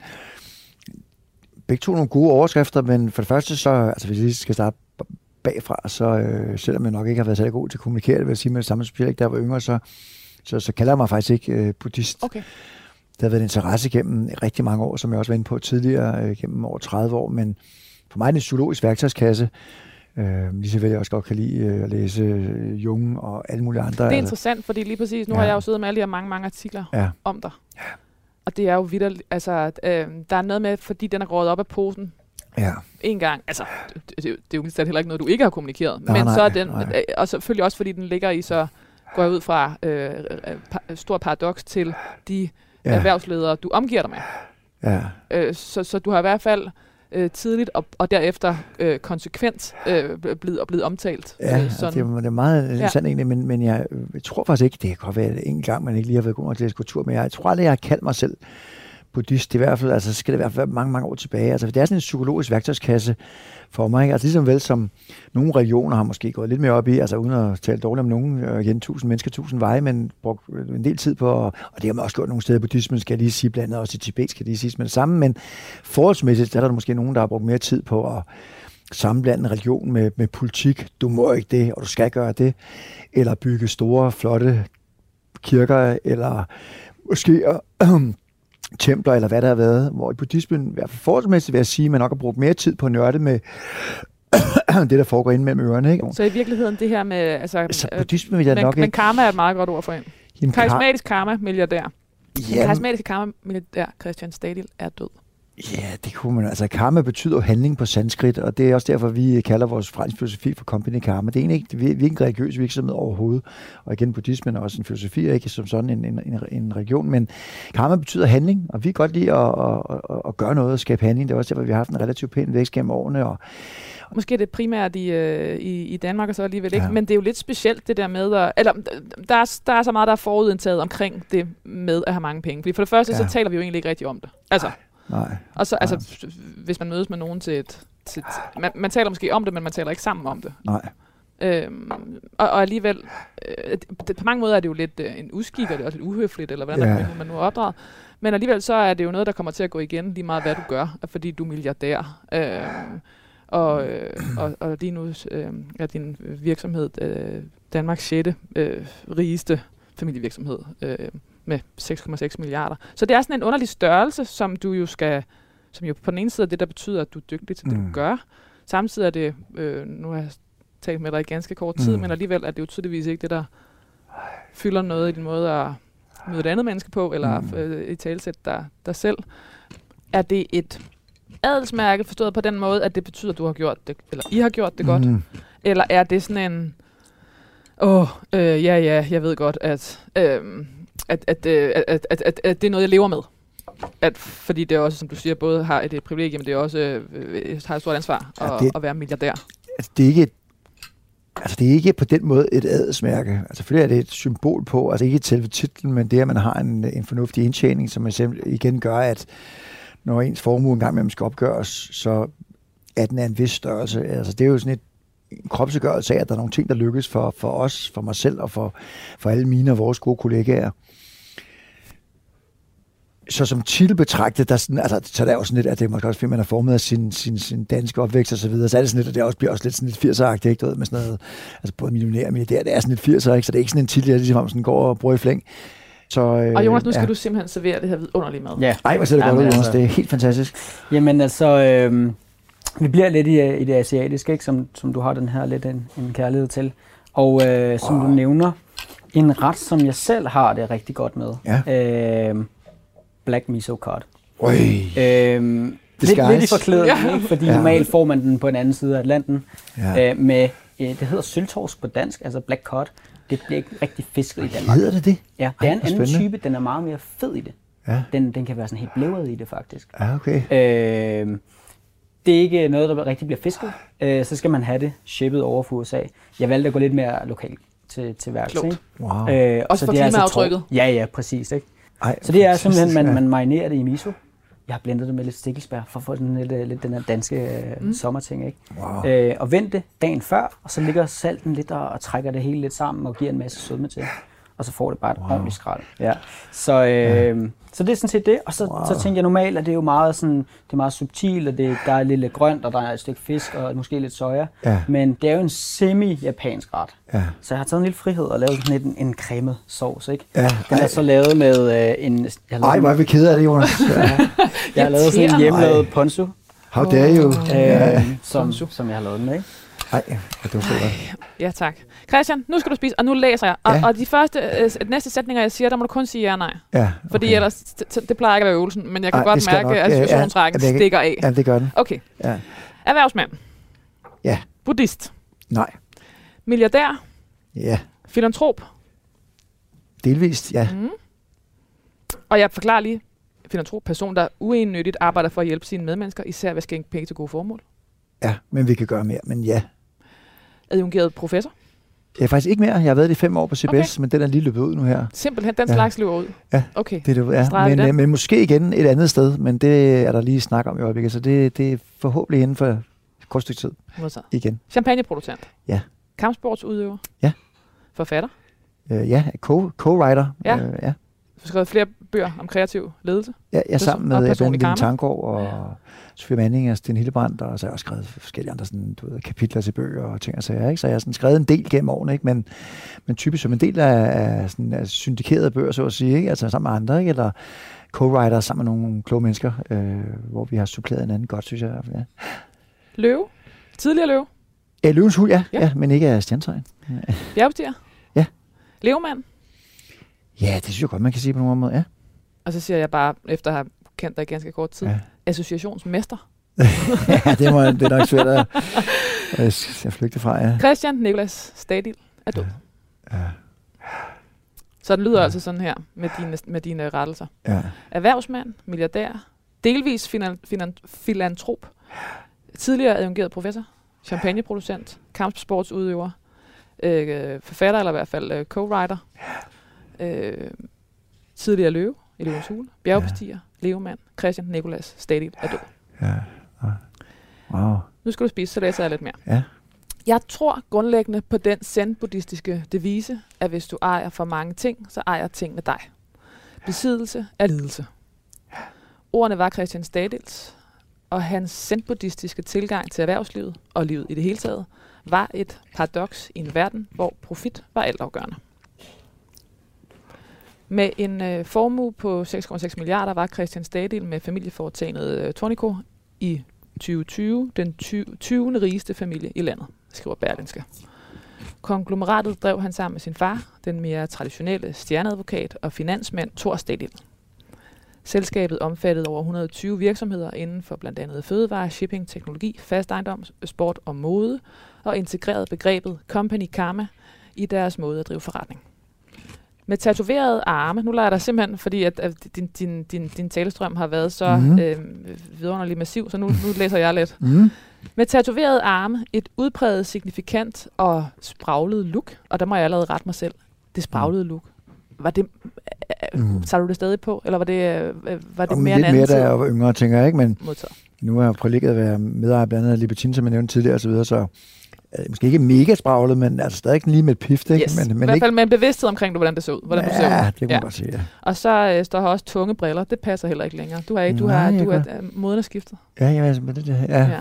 begge to nogle gode overskrifter, men for det første så, altså hvis vi skal starte bagfra, så selvom jeg nok ikke har været særlig god til at kommunikere det, vil jeg sige med det samme, specielt da jeg var yngre, så kalder jeg mig faktisk ikke buddhist. Okay. Der har været en interesse gennem rigtig mange år, som jeg også var inde på tidligere, gennem over 30 år, men for mig er det en psykologisk værktøjskasse. Lige så vel jeg også godt kan lide at læse Junge og alle mulige andre. Det er interessant, altså. Fordi lige præcis nu har jeg jo siddet med alle de her mange artikler om dig. Ja. Og det er jo vitterligt, altså der er noget med, fordi den er røget op af posen en gang. Altså, det er jo heller ikke noget, du ikke har kommunikeret. Nej, men nej, så er den, og selvfølgelig også fordi den ligger i, så går jeg ud fra stor paradoks til de erhvervsledere, du omgiver dig med. Ja. Så du har i hvert fald... tidligt og derefter konsekvent blevet omtalt. Ja, det er meget interessant egentlig, men jeg tror faktisk ikke, det kan godt være en gang, man ikke lige har været god nok til at læse kultur, men jeg tror aldrig, jeg har kaldt mig selv buddhist. I hvert fald, altså skal det i hvert fald være mange år tilbage. Altså, det er sådan en psykologisk værktøjskasse for mig. Ikke? Altså ligesom vel som nogle regioner har måske gået lidt mere op i, altså uden at tale dårligt om nogen, igen 1000 mennesker, 1000 veje, men brugt en del tid på, og det har man også gjort nogle steder i buddhismen, skal jeg lige sige, blandt andet også i Tibet, skal jeg lige sige, men sammen, men forholdsmæssigt er der måske nogen, der har brugt mere tid på at sammenblande religion med politik. Du må ikke det, og du skal gøre det. Eller bygge store, flotte kirker, eller måske templer, eller hvad der har været, hvor i buddhismen, i hvert fald forholdsmæssigt vil jeg sige, at man nok har brugt mere tid på at nørde med det, der foregår inde mellem ørerne. Ikke? Så i virkeligheden det her med... Altså, buddhismen vil jeg nok ikke... Men karma er et meget godt ord for en. Karismatisk karma-milliardær. Den karismatiske karma-milliardær Christian Stadil er død. Ja, det kunne man. Altså, karma betyder handling på sanskrit, og det er også derfor, vi kalder vores franske filosofi for company karma. Det er egentlig ikke, vi er ikke en religiøs virksomhed overhovedet, og igen, buddhismen er også en filosofi, ikke som sådan en religion, men karma betyder handling, og vi kan godt lide at gøre noget og skabe handling. Det er også derfor, vi har haft en relativt pæn vækst gennem årene. Måske er det primært i Danmark og så alligevel ikke, men det er jo lidt specielt det der med, der er så meget, der er forudindtaget omkring det med at have mange penge. Fordi for det første, så taler vi jo egentlig ikke rigtigt om det. Altså. Nej. Og så, altså, hvis man mødes med nogen til et man taler måske om det, men man taler ikke sammen om det. Nej. Og alligevel, på mange måder er det jo lidt en uskik, og det er også lidt uhøfligt, eller hvordan man nu er opdraget. Men alligevel så er det jo noget, der kommer til at gå igen, lige meget hvad du gør, fordi du er milliardær. Og lige nu er din virksomhed Danmarks 6. rigeste familievirksomhed. Med 6,6 milliarder. Så det er sådan en underlig størrelse, som jo på den ene side er det, der betyder, at du er dygtig til det, du gør. Samtidig er det, nu har jeg talt med dig i ganske kort tid, men alligevel er det jo tydeligvis ikke det, der fylder noget i din måde at møde et andet menneske på, eller i talesæt dig selv. Er det et adelsmærke forstået på den måde, at det betyder, at du har gjort det, eller I har gjort det godt? Eller er det sådan en, jeg ved godt, at det er noget, jeg lever med. Fordi det er også, som du siger, både har et privilegium, men det er også har et stort ansvar at være milliardær. Altså, det er ikke på den måde et adelsmærke. Altså, selvfølgelig er det et symbol på, altså ikke selve titlen, men det, at man har en fornuftig indtjening, som igen gør, at når ens formue engang mellem skal opgøres, så er den af en vis størrelse. Altså, det er jo sådan et kropsegørelse af, at der er nogle ting, der lykkes for os, for mig selv og for alle mine og vores gode kollegaer. Så som titel betragtet, der er jo sådan lidt, at det måske også, fordi man har formet sin danske opvækst og så videre, så er det sådan lidt, at det også bliver også lidt sådan lidt 80'er-agtigt, ikke? Du ved, med sådan noget, altså både millionær og milliardær, det er sådan lidt 80'er, ikke? Så det er ikke sådan en titel, jeg ligesom sådan går og bruger i flæng. Så, og Jonas, nu skal du simpelthen servere det her vidunderlige mad. Ja. Ej, hvor ser det godt ud, Jonas. Det er helt fantastisk. Jamen altså... Vi bliver lidt i det asiatiske, ikke? Som du har den her lidt en kærlighed til. Og som du nævner, en ret, som jeg selv har det rigtig godt med. Ja. Black miso cod. Lidt i forklædning, ikke? Fordi normalt får man den på en anden side af Atlanten. Ja. Det hedder sølvtorsk på dansk, altså black cod. Det bliver ikke rigtig fisket i Danmark. Hedder det? Ja, det er en anden type, den er meget mere fed i det. Ja. Den kan være sådan helt blævet i det, faktisk. Ja, okay. Det er ikke noget, der rigtig bliver fisket. Så skal man have det shippet over for USA. Jeg valgte at gå lidt mere lokalt til værks. Wow. Også for klimaaftrykket? Altså ja, præcis. Ikke? Ej, så det er simpelthen, man marinerer det i miso. Jeg har blendet det med lidt stikkelsbær for at få den lidt den her danske sommerting. Ikke? Wow. Og vend det dagen før, og så ligger salten lidt og trækker det hele lidt sammen og giver en masse sødme til. Og så får det bare et ordentligt skrald. Ja. Så det er sådan set det, og så tænker jeg normalt, at det er jo meget sådan, det er meget subtilt, og der er lidt grønt, og der er et stykke fisk, og måske lidt soja. Ja. Men det er jo en semi-japansk ret. Ja. Så jeg har taget en lille frihed og lavet sådan lidt en cremet sovs, ikke? Ja. Den er så lavet med en... Ej, hvor er vi kede af det, Jonas. Jeg har lavet sådan en hjemmelavet ponzu. How dare you? Som jeg har lavet med, ikke? Ej, det var fedt. Ja, tak. Christian, nu skal du spise, og nu læser jeg. Og de næste sætninger, jeg siger, der må du kun sige ja og nej. Ja, okay. Fordi ellers, det plejer ikke at være øvelsen, men jeg kan godt mærke, at situationsrækken stikker af. Ja, det gør den. Okay. Ja. Erhvervsmand. Ja. Buddhist. Nej. Milliardær. Ja. Filantrop. Delvist, ja. Mm. Og jeg forklarer lige, filantrop, person, der uennyttigt arbejder for at hjælpe sine medmennesker, især ved at skænke penge til gode formål. Ja, men vi kan gøre mere, men ja. Adjungeret professor? Ja, faktisk ikke mere. Jeg har været det i 5 år på CBS, men den er lige løbet ud nu her. Simpelthen, den slags løber ud? Ja, okay. Men måske igen et andet sted, men det er der lige snak om i øjeblikket, så det er forhåbentlig inden for et kort stykke tid. Modtaget. Igen. Champagneproducent? Ja. Kampsportsudøver? Ja. Forfatter? Ja, co-writer. Ja. Ja. Du har skrevet flere bøger om kreativ ledelse. Ja, jeg sammen med Søren Lind Tankegaard og Sofie Manning og Stine Hildebrandt, og så har jeg også skrevet forskellige andre sådan, kapitler til bøger og ting og sager. Ikke? Så jeg har sådan skrevet en del gennem årene, ikke? Men typisk som en del af syndikerede bøger, så at sige, ikke? Altså sammen med andre, ikke? Eller co-writer sammen med nogle kloge mennesker, hvor vi har suppleret hinanden godt, synes jeg. Ja. Løve? Tidligere løve? Ja, løvens hul, ja, men ikke af stjernetegn. Bjergbestiger? Ja. Levemand? Ja, det synes jeg godt, man kan sige på nogen måde, ja. Og så siger jeg bare, efter at have kendt dig i ganske kort tid, associationsmester. Ja, det er nok svært at flygte fra, ja. Christian Nicolas Stadil er død. Ja. Så den lyder altså sådan her, med dine rettelser. Ja. Erhvervsmand, milliardær, delvis filantrop, tidligere adjungeret professor, champagneproducent, kampsportsudøver, forfatter, eller i hvert fald co-writer. Tidligere løve i løvens hule, bjergbestiger, levemand, Christian Nicolas Stadil er død. Ja. Wow. Nu skal du spise, så læser jeg lidt mere. Ja. Jeg tror grundlæggende på den zen-buddhistiske devise, at hvis du ejer for mange ting, så ejer tingene dig. Besiddelse er lidelse. Ordene var Christian Stadils, og hans zen-buddhistiske tilgang til erhvervslivet og livet i det hele taget var et paradoks i en verden, hvor profit var altafgørende. Med en formue på 6,6 milliarder var Christian Stadil med familieforetagendet Tornelko i 2020 den 20. rigeste familie i landet, skriver Berlingske. Konglomeratet drev han sammen med sin far, den mere traditionelle stjerneadvokat og finansmand Thor Stadil. Selskabet omfattede over 120 virksomheder inden for blandt andet fødevare, shipping, teknologi, fast ejendom, sport og mode, og integrerede begrebet company karma i deres måde at drive forretning. Med tatoverede arme, nu lader jeg dig simpelthen, fordi at din talestrøm har været så vidunderlig massiv, så nu læser jeg lidt. Mm. Med tatoverede arme, et udpræget, signifikant og spraglet look, og der må jeg allerede rette mig selv, det spraglede look. Var det, tager du det stadig på, eller var det mere en anden tid? Lidt mere, da jeg var yngre, tænker jeg, ikke? Men nu er jeg privilegeret at være medejer blandt andet af Libertine, som jeg nævnte tidligere, og så videre, så... Måske ikke mega spraglet, men altså stadig lige med et pift, ikke? Yes. Men i hvert fald med en bevidsthed omkring, hvordan det så ud. Hvordan du ser ud. Det kan man godt sige, ja. Og så står her også tunge briller. Det passer heller ikke længere. Moden er skiftet. Ja, jeg er med det der. Ja. Ja.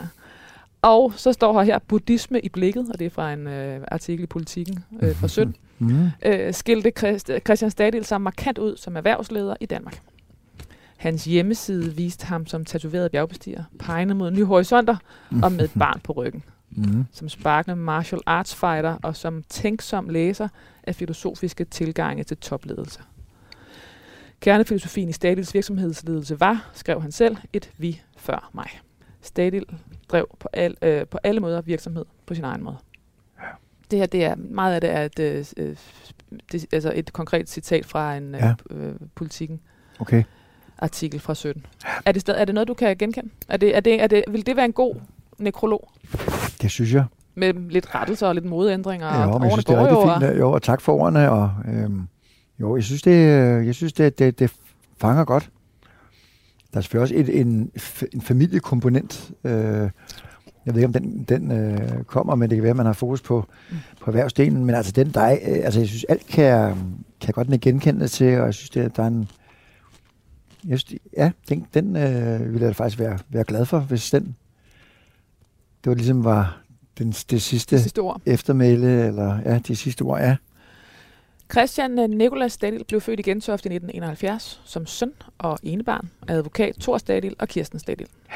Og så står her buddhisme i blikket, og det er fra en artikel i Politiken fra 17. Skilte Christian Stadil sig markant ud som erhvervsleder i Danmark. Hans hjemmeside viste ham som tatoveret bjergbestiger, pegende mod nye horisonter og med et barn på ryggen. Som sparkende martial arts fighter og som tænksom læser af filosofiske tilgange til topledelse. Kernefilosofien i Stadils virksomhedsledelse var, skrev han selv, et vi før mig. Stadil drev på alle måder virksomhed på sin egen måde. Ja. Det her, det er meget af det er et konkret citat fra en Politiken. Okay. artikel fra 17. Er det noget, du kan genkende? Vil det være en god nekrolog? Det synes jeg. Med lidt rettelser og lidt modændringer. Ja, og jeg synes, det er rigtig fint. Jo, og tak for ordene. Og, jeg synes, det fanger godt. Der er selvfølgelig også en familiekomponent. Jeg ved ikke, om den kommer, men det kan være, at man har fokus på erhvervsdelen. Men altså jeg synes, alt kan godt genkende til, og jeg synes, ville jeg faktisk være glad for, hvis det var det sidste ord. Eftermæle, eller ja, de sidste ord, ja. Christian Nicolas Stadil blev født i Gentofte i 1971 som søn og enebarn af advokat Thor Stadil og Kirsten Stadil. Ja.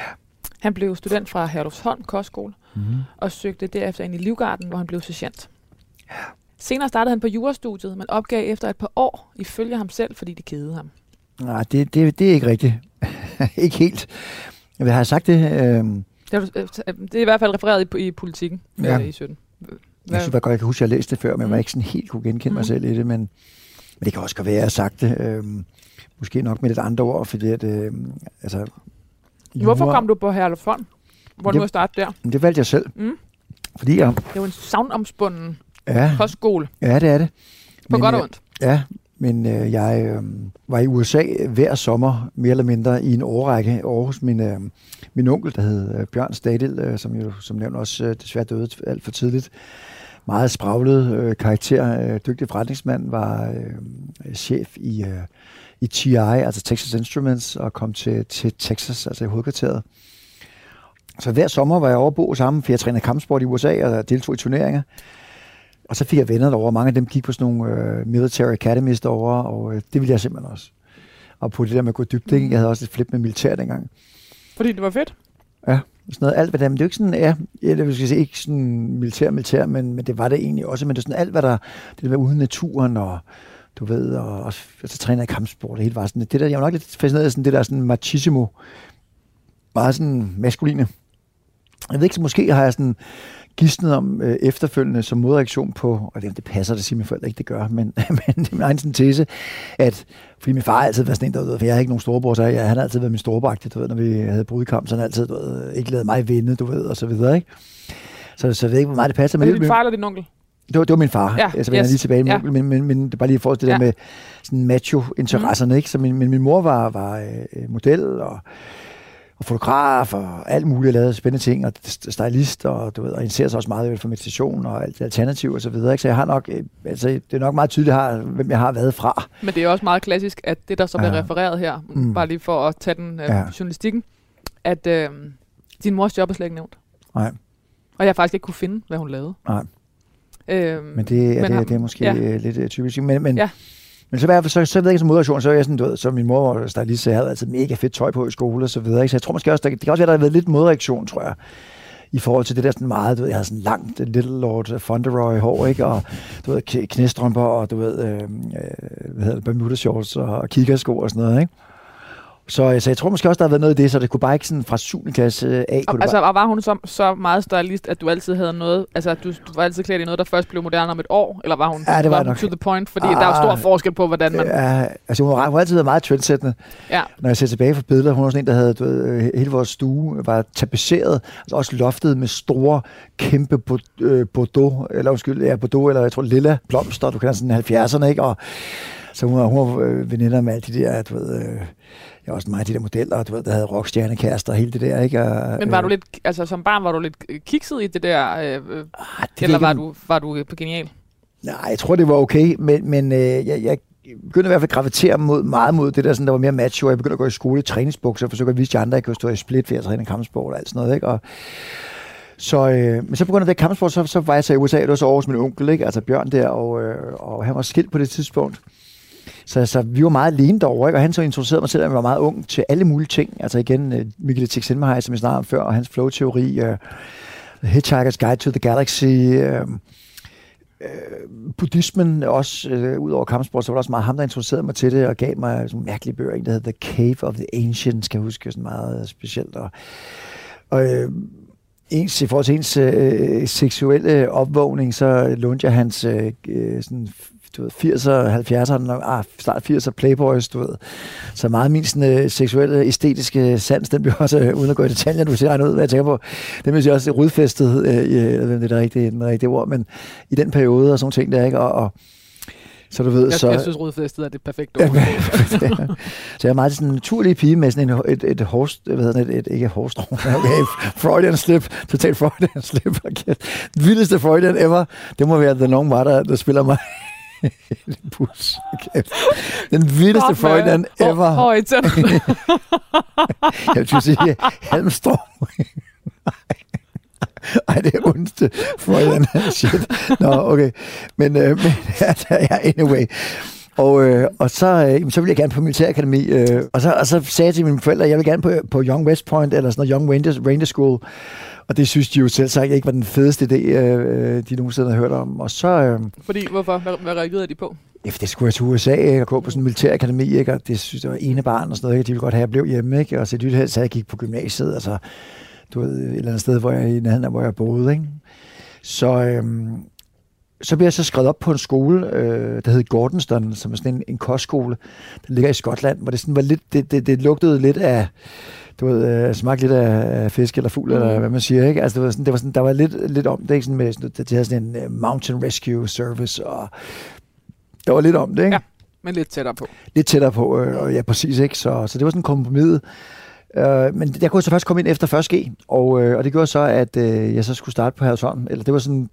Han blev student fra Herlufsholm Kostskole og søgte derefter ind i Livgarden, hvor han blev sergent. Ja. Senere startede han på jurastudiet, men opgav efter et par år ifølge ham selv, fordi det kedede ham. Nej, det er ikke rigtigt. Ikke helt. Hvad har jeg sagt det? Det er i hvert fald refereret i Politiken i 17. Jeg synes godt, jeg kan huske, at jeg læste det før, men jeg var ikke sådan helt kunne genkende mig selv i det, men det kan også godt være, at jeg har sagt det. Måske nok med lidt andre ord, fordi at... Hvorfor kom du på Herlufsholm? Hvor du må starte der? Det valgte jeg selv. Mm. Fordi jeg... Det er jo en savnomspunden kostskole. Ja, det er det. På godt og ondt. Ja, men jeg var i USA hver sommer, mere eller mindre, i en årrække over hos min onkel, der hed Bjørn Stadil, som jo som nævnt også desværre døde alt for tidligt. Meget spraglet karakter, dygtig forretningsmand, var chef i TI, altså Texas Instruments, og kom til Texas, altså i hovedkvarteret. Så hver sommer var jeg over at bo sammen, for jeg trænede kampsport i USA og deltog i turneringer. Og så fik jeg venner derovre, mange af dem gik på sådan nogle military academies derovre, og det ville jeg simpelthen også. Og på det der med at gå dybt, jeg havde også et flip med militær dengang. Fordi det var fedt? Ja, sådan noget, alt hvad der, men det er jo ikke sådan, ikke sådan militær, men det var det egentlig også, men det er sådan alt hvad der, det der var ude i naturen, og du ved, og så træner jeg kampsport, og helt var sådan, det der, jeg var nok lidt fascineret af sådan det der sådan machismo, meget sådan maskuline. Jeg ved ikke, så måske har jeg sådan gidsnet om efterfølgende som modreaktion på, og det passer, det siger mine forældre ikke, det gør, men det er min egen sådan tese, at fordi min far altid var sådan en, der ved, for jeg har ikke nogen storebror, så han har altid været min storebragte, du ved, når vi havde brudkamp, så han altid, du ved, ikke lavet mig vinde, du ved, og så videre, ikke? Så jeg ved ikke, hvor meget det passer. Men det din far eller din onkel? Det var min far, så vender jeg lige tilbage med onkel, men det er bare lige for det der med sådan macho-interesserne, ikke? Så min mor var model, og fotograf og alt muligt, lavede spændende ting, og stylist, og du ved, og interesserer sig også meget for meditation og alt alternativ og så videre, ikke? Så jeg har nok, altså det er nok meget tydeligt, hvem jeg har været fra. Men det er også meget klassisk, at det der så bliver refereret her, bare lige for at tage den journalistikken, at din mors job er slet ikke nævnt. Nej. Og jeg har faktisk ikke kunne finde, hvad hun lavede. Nej. Men det er måske lidt typisk. Men så i hvert fald, så ved jeg ikke, som moderation, så er jeg sådan, du ved, så min mor var stylist, så jeg havde altid mega fedt tøj på i skole og så videre, ikke? Så jeg tror måske også, det kan også være, der har været lidt moderation, tror jeg, i forhold til det der sådan meget, du ved, jeg havde sådan langt Little Lord Fauntleroy hår, ikke? Og du ved, knæstrømper og du ved, Bermuda shorts og kickersko og sådan noget, ikke? Så jeg tror måske også, der har været noget i det, så det kunne bare ikke sådan fra 7. klasse af. Og var hun så meget stylist, at du altid havde noget, altså at du var altid klædt i noget, der først blev moderne om et år, eller var hun, det var nok to the point? Fordi der er jo stor forskel på, hvordan man... Altså hun har altid været meget trendsættende. Ja. Når jeg ser tilbage på billeder, hun var sådan en, der havde, du ved, hele vores stue var tapetseret, altså også loftet med store, kæmpe bordeaux, eller jeg tror lilla blomster, du kender sådan 70'erne, ikke? Og så hun var veninder med alle de der, du ved... Jeg var også meget de der modeller, du ved, der havde rockstjernekærester og hele det der, ikke? Og, men var du lidt, altså som barn, var du lidt kikset i det der, eller var du genial? Nej, jeg tror, det var okay, men jeg begyndte i hvert fald at gravitere meget mod det der, sådan, der var mere macho, og jeg begyndte at gå i skole i træningsbukser, og forsøge at vise de andre, at jeg kunne stå i split, for jeg trænede kampsport og alt sådan noget, ikke? Og, men så på grund af det kampsport, så var jeg så i USA, det var så over hos min onkel, ikke? Altså Bjørn der, og han var skilt på det tidspunkt. Så vi var meget alene derovre, ikke? Og han så introducerede mig selv, at jeg var meget ung, til alle mulige ting. Altså igen, Mikkel Tixenmehaj, som jeg snakkede om før, og hans flow-teori, Hitchhiker's Guide to the Galaxy, buddhismen også, ud over kampsport, så var der også meget ham, der introducerede mig til det, og gav mig sådan nogle mærkelige bøger, der hedder The Cave of the Ancients, kan jeg huske, sådan meget specielt. Og, i forhold til ens seksuelle opvågning, så lånte jeg hans 80'er, 70'er, start 80'er Playboys, du ved. Så meget min sådan, seksuelle, æstetiske sans, den blev også, uden at gå i detaljer, du ser regne ud, hvad jeg tænker på. Den blev også rodfæstet, det er rigtige ord, men i den periode og sådan ting der, ikke? Og så du ved, jeg synes, rodfæstet er det perfekte ord. Så jeg er meget sådan en naturlig pige med sådan et horst, hvad hedder det, ikke horstrøm, okay, Freudian slip, totalt Freudian slip. Okay. Det vildeste Freudian ever, det må være The Nombre, der spiller mig. Den vildeste Freudian ever. Jeg vil sige Halmstrøm. Ej, det er ondste Freudian. Shit. Nå, okay. Men ja, anyway. Og så ville jeg gerne på militærakademi, og så sagde jeg til mine forældre, at jeg ville gerne på Young West Point, eller sådan noget Young Ranger School. Og det synes de jo selv sagt ikke var den fedeste idé, de nogensinde havde hørt om. Og så, fordi, hvorfor? Hvad reagerede de på? Ja, for det skulle jeg til USA, ikke? Og gå på sådan en militærakademi, ikke? Og det synes jeg var ene barn og sådan noget, ikke? De ville godt have, at jeg blev hjemme, ikke? Og så det helst, at jeg gik på gymnasiet, altså, du ved, et eller andet sted, hvor jeg, i nærheden af, hvor jeg boede, ikke? Så, så blev jeg så skrevet op på en skole, der hed Gordonston, som er sådan en kostskole, der ligger i Skotland, hvor det sådan var lidt, det lugtede lidt af, du ved, smagte lidt af fisk eller fugl, eller hvad man siger, ikke? Altså, det var sådan, der var lidt om det, ikke? Sådan med, det havde sådan en mountain rescue service, og der var lidt om det, ikke? Ja, men lidt tættere på. Lidt tættere på, ja, præcis, ikke? Så det var sådan en kompromis. Men jeg kunne så først komme ind efter 1.G, og det gjorde så, at jeg så skulle starte på Hørsholm, eller det var sådan,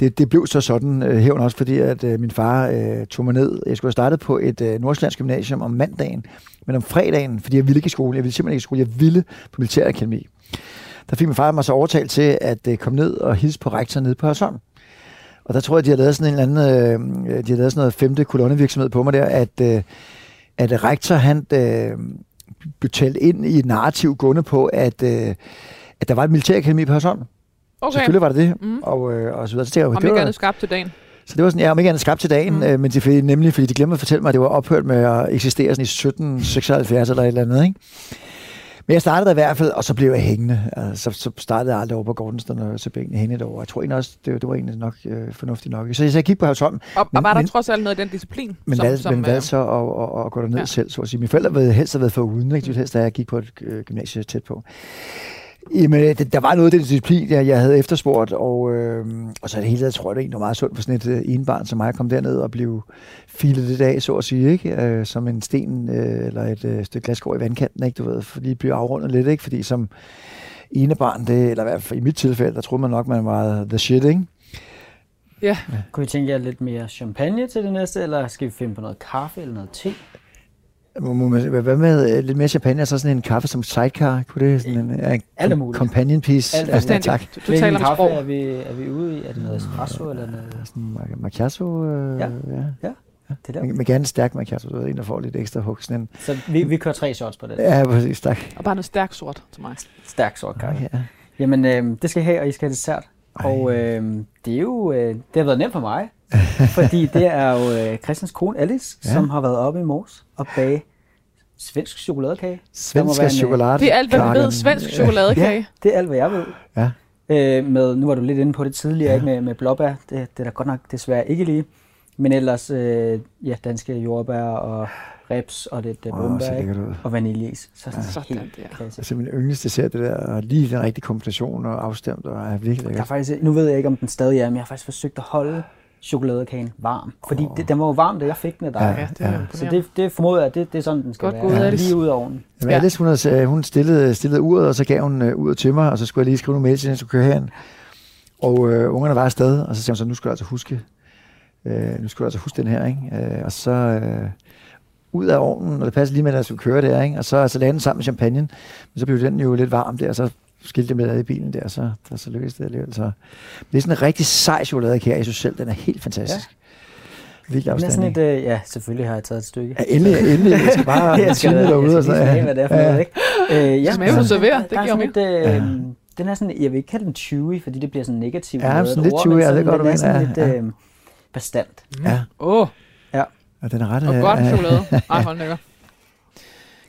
det blev så sådan hævn også, fordi at min far tog mig ned. Jeg skulle have startet på et nordsjællandsk gymnasium om mandagen, men om fredagen, fordi jeg ville ikke i skolen. Jeg ville simpelthen ikke i skole. Jeg ville på militærakademi. Der fik min far mig så overtalt til at komme ned og hilse på rektor nede på Hørsholm. Og der tror jeg, de har lavet sådan en eller anden, de har lavet sådan noget 5. kolonnevirksomhed på mig der, at rektor han blev talt ind i et narrativ gående på, at der var et militærakademi på Hørsholm. Okay. Selvfølgelig var det det, og så videre. Så tænkte jeg, om ikke andet skabt til dagen. Så det var sådan, ja, om ikke andet skabt til dagen, men fordi de glemte at fortælle mig, at det var ophørt med at eksistere sådan i 1776 eller et eller andet, ikke? Men jeg startede der i hvert fald, og så blev jeg hængende. Altså, så startede jeg aldrig over på Gordonstone, og så blev jeg hængende derovre. Jeg tror egentlig også, det var egentlig nok fornuftigt nok. Så jeg kiggede på Hørsholm. Og var der trods alt noget af den disciplin? Men hvad så at gå derned selv, så at sige. Mine forældre ville helst have været for uden, ikke? De ville helst have, at jeg gik på et gymnasie tæt på. Jamen, der var noget af den disciplin, jeg havde efterspurgt, og så det hele taget, tror jeg, det var meget sundt for sådan et enebarn som mig at komme derned og blive filet det af, så at sige, ikke? Som en sten eller et stykke glasskår i vandkanten, ikke? Du ved, fordi blev afrundet lidt, ikke? Fordi som enebarn, det, eller i hvert fald i mit tilfælde, der troede man nok, man var the shit, ikke? Ja. Kunne I tænke jer lidt mere champagne til det næste, eller skal vi finde på noget kaffe eller noget te? Hvad med lidt mere champagne og så sådan en kaffe som sidecar? Kunne det sådan en companion piece? Altså, tak. Du taler om sprog. Er vi ude i? Er det noget espresso eller noget? Sådan macchiato? Ja. Det der. Men gerne stærk macchiato, du ved, en der får lidt ekstra hug. Sådan en. Så vi kører 3 shots på det. Ja, præcis, tak. Og bare noget stærk sort til mig. Stærk sort kaffe. Ja. Jamen, det skal I have, og I skal have dessert. Og det er jo, det har været nemt for mig. Fordi det er jo Christians kone Alice, som har været oppe i Mors og bage svensk chokoladekage. Det er alt, hvad vi ved. Svensk chokoladekage. Ja, det er alt, hvad jeg ved. Ja. Nu var du lidt inde på det tidligere, ikke? Med blåbær. Det er da godt nok desværre ikke lige. Men ellers danske jordbær og reps og lidt brumbær og vaniljeis. Sådan der. Altså min yndlingsdessert, det der, og lige den rigtige kombination og afstemt. Og er virkelig lækkert. Nu ved jeg ikke, om den stadig er, men jeg har faktisk forsøgt at holde chokoladekagen varm. Fordi den var jo varm, da jeg fik den af dig. Ja. Så det formoder jeg, at det er sådan, den skal være. Ja. Lige ud af ovnen. Jamen, Alice, hun stillede uret, og så gav hun uret til mig, og så skulle jeg lige skrive nogle mails til hende, så køre herhen. Og ungerne var afsted, og så sagde hun så, nu skal du altså huske den her, ikke? Og så ud af ovnen, og det passede lige med, at jeg skulle køre der, ikke? Og så lagde den sammen med champagnen, men så blev den jo lidt varm der, og så skilte med i bilen der, så lykkedes det alligevel. Så det er sådan en rigtig sej chokoladekage, jeg synes selv, den er helt fantastisk. Ja. Vildt afstanding. Selvfølgelig har jeg taget et stykke. Ja, endelig. Jeg skal bare tine derude og sådan. Jeg skal lige hvad det er for noget, ikke? Smæv og server, det giver mig. Den er sådan, jeg vil ikke kalde den 20, fordi det bliver sådan negativt. Ja, sådan lidt 20, det går du med. Sådan lidt bestandt. Ja. Åh. Ja. Og den er ret. Og godt chokolade. Ej, hold lækker.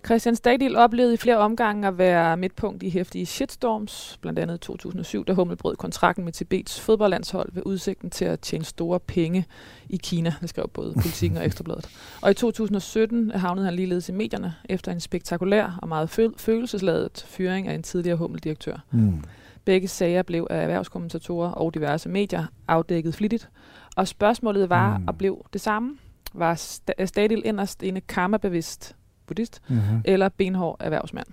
Christian Stadil oplevede i flere omgange at være midtpunkt i heftige shitstorms, blandt andet i 2007, da Hummel brød kontrakten med Tibets fodboldlandshold ved udsigten til at tjene store penge i Kina, det skrev både Politiken og Ekstrabladet. Og i 2017 havnede han ligeledes i medierne efter en spektakulær og meget følelsesladet fyring af en tidligere Hummel-direktør. Mm. Begge sager blev af erhvervskommentatorer og diverse medier afdækket flittigt, og spørgsmålet var og blev det samme. Var Stadil inderst inde karmabevidst buddhist eller benhård erhvervsmand?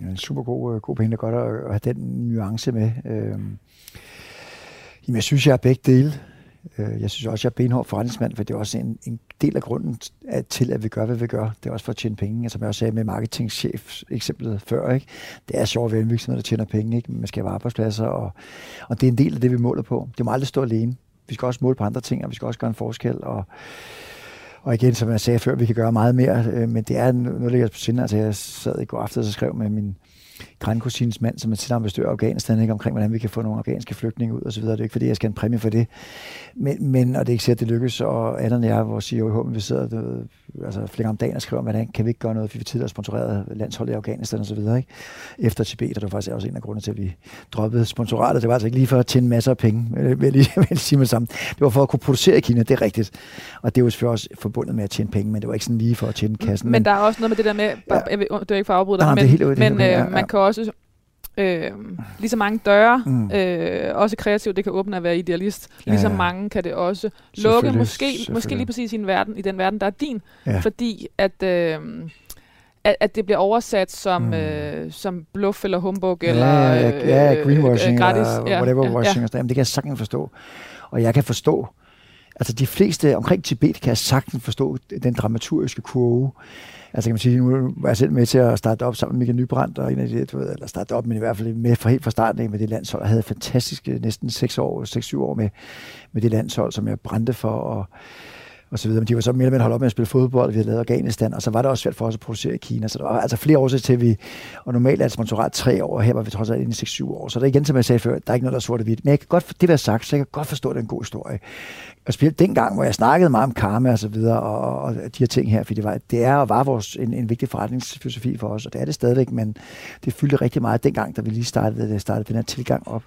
Ja, en super god pointe, godt at have den nuance med. Jeg synes, jeg er begge dele. Jeg synes også, jeg er benhård forretningsmand, for det er også en del af grunden til, at vi gør, hvad vi gør. Det er også for at tjene penge. Altså, som jeg også sagde med marketingchef eksemplet før, ikke? Det er sjovt at være en virksomhed, der tjener penge, ikke? Man skal have arbejdspladser, og det er en del af det, vi måler på. Det må aldrig stå alene. Vi skal også måle på andre ting, og vi skal også gøre en forskel. Og igen, som jeg sagde før, vi kan gøre meget mere, men det er noget, der ligger på sinde. Altså, jeg sad i går aftes og skrev med min grandkusines mand, som er tidligere ambassadør i Afghanistan, ikke, omkring, hvordan vi kan få nogle afghanske flygtninge ud og så videre. Det er ikke, fordi jeg skal have en præmie for det. Men og det er ikke sikkert, det lykkes. Og Anna og jeg, vores CEO, vi sidder flere om dagen og skriver om, hvordan kan vi ikke gøre noget, fordi vi tidligere sponsorerede landsholdet i Afghanistan og så videre. Ikke? Efter Tibet, og det var faktisk også en af grundene til, at vi droppede sponsoratet. Det var altså ikke lige for at tjene masser af penge, vil jeg sige med det samme. Det var for at kunne producere i Kina, det er rigtigt. Og det var selvfølgelig også forbundet med at tjene penge, men det var ikke sådan lige for at tjene kassen. Men der er også noget med det der med, det er ikke for at afbryde dig, man kan også lige så mange døre, også kreativt, det kan åbne at være idealist. Ligesom mange kan det også lukke, måske lige præcis i den verden, der er din, fordi at det bliver oversat som, som bluff eller humbug, eller greenwashing, gratis, eller whatever-washing. Ja. Det kan jeg sagtens forstå, og jeg kan forstå, altså de fleste omkring Tibet kan sagtens forstå den dramaturgiske kurve. Altså kan man sige, nu var jeg selv med til at starte op sammen med Mikkel og en af de, du ved, eller starte op, men i hvert fald med fra helt fra starten med det landshold. Jeg havde fantastiske næsten 6-7 år med det landshold, som jeg brændte for og så videre. Men de var så mere eller mindre holdt op med at spille fodbold, vi havde lavet Afghanistan, og så var det også svært for os at producere i Kina. Så der var altså flere år til vi, og normalt er det sponsorat 3 år, og her var vi trods alt inde i 6-7 år. Så der igen, som jeg sagde før, der er ikke noget, der er sort og hvidt. Men jeg kan godt, det var sagt, så jeg kan godt forstå, at det er en god historie. Og specielt dengang, hvor jeg snakkede meget om karma og så videre, og de her ting her, for det var vores en vigtig forretningsfilosofi for os, og det er det stadigvæk, men det fyldte rigtig meget dengang, da vi lige startede den her tilgang op.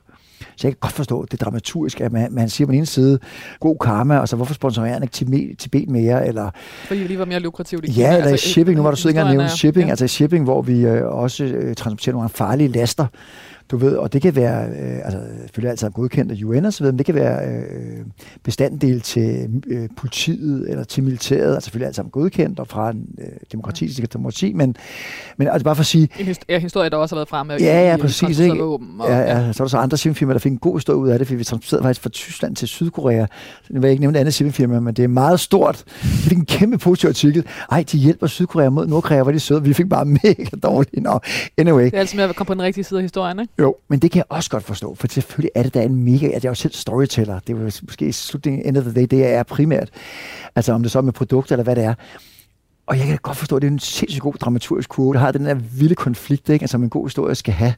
Så jeg kan godt forstå det dramaturgiske, at man siger på den ene side, god karma, og så hvorfor sponsorerer han ikke Tibet mere? Eller, fordi det lige var mere lukrativt. Ja, eller altså, shipping. Nu var der så ikke engang nævnt shipping. Ja. Altså shipping, hvor vi også transporterer nogle farlige laster. Du ved, og det kan være, selvfølgelig altid godkendt af UN og så videre, men det kan være bestanddel til politiet eller til militæret, altså selvfølgelig altid godkendt og fra en demokrati til demokrati, men altså bare for at sige... Historie, der også har været fremme. Ja, præcis. Ikke? Så er der så andre shippingfirmaer, der fik en god historie ud af det, fordi vi transporterede faktisk fra Tyskland til Sydkorea. Nu vil jeg ikke nævne andet shippingfirma, men det er meget stort. Vi fik en kæmpe positiv artikel. Ej, de hjælper Sydkorea mod Nordkorea, hvor de søde. Vi fik bare mega dårligt. No. Anyway. Det er altså med at komme på den rigtige side af historien, ikke? Jo, men det kan jeg også godt forstå, for selvfølgelig er det da en mega... Jeg er jo selv storyteller, det er jo måske i slutningen, end of the day, det jeg er primært. Altså om det så er med produkter eller hvad det er. Og jeg kan da godt forstå, at det er en sindssygt god dramaturgisk kurve, der har den der vilde konflikt, ikke? Altså en god historie skal have.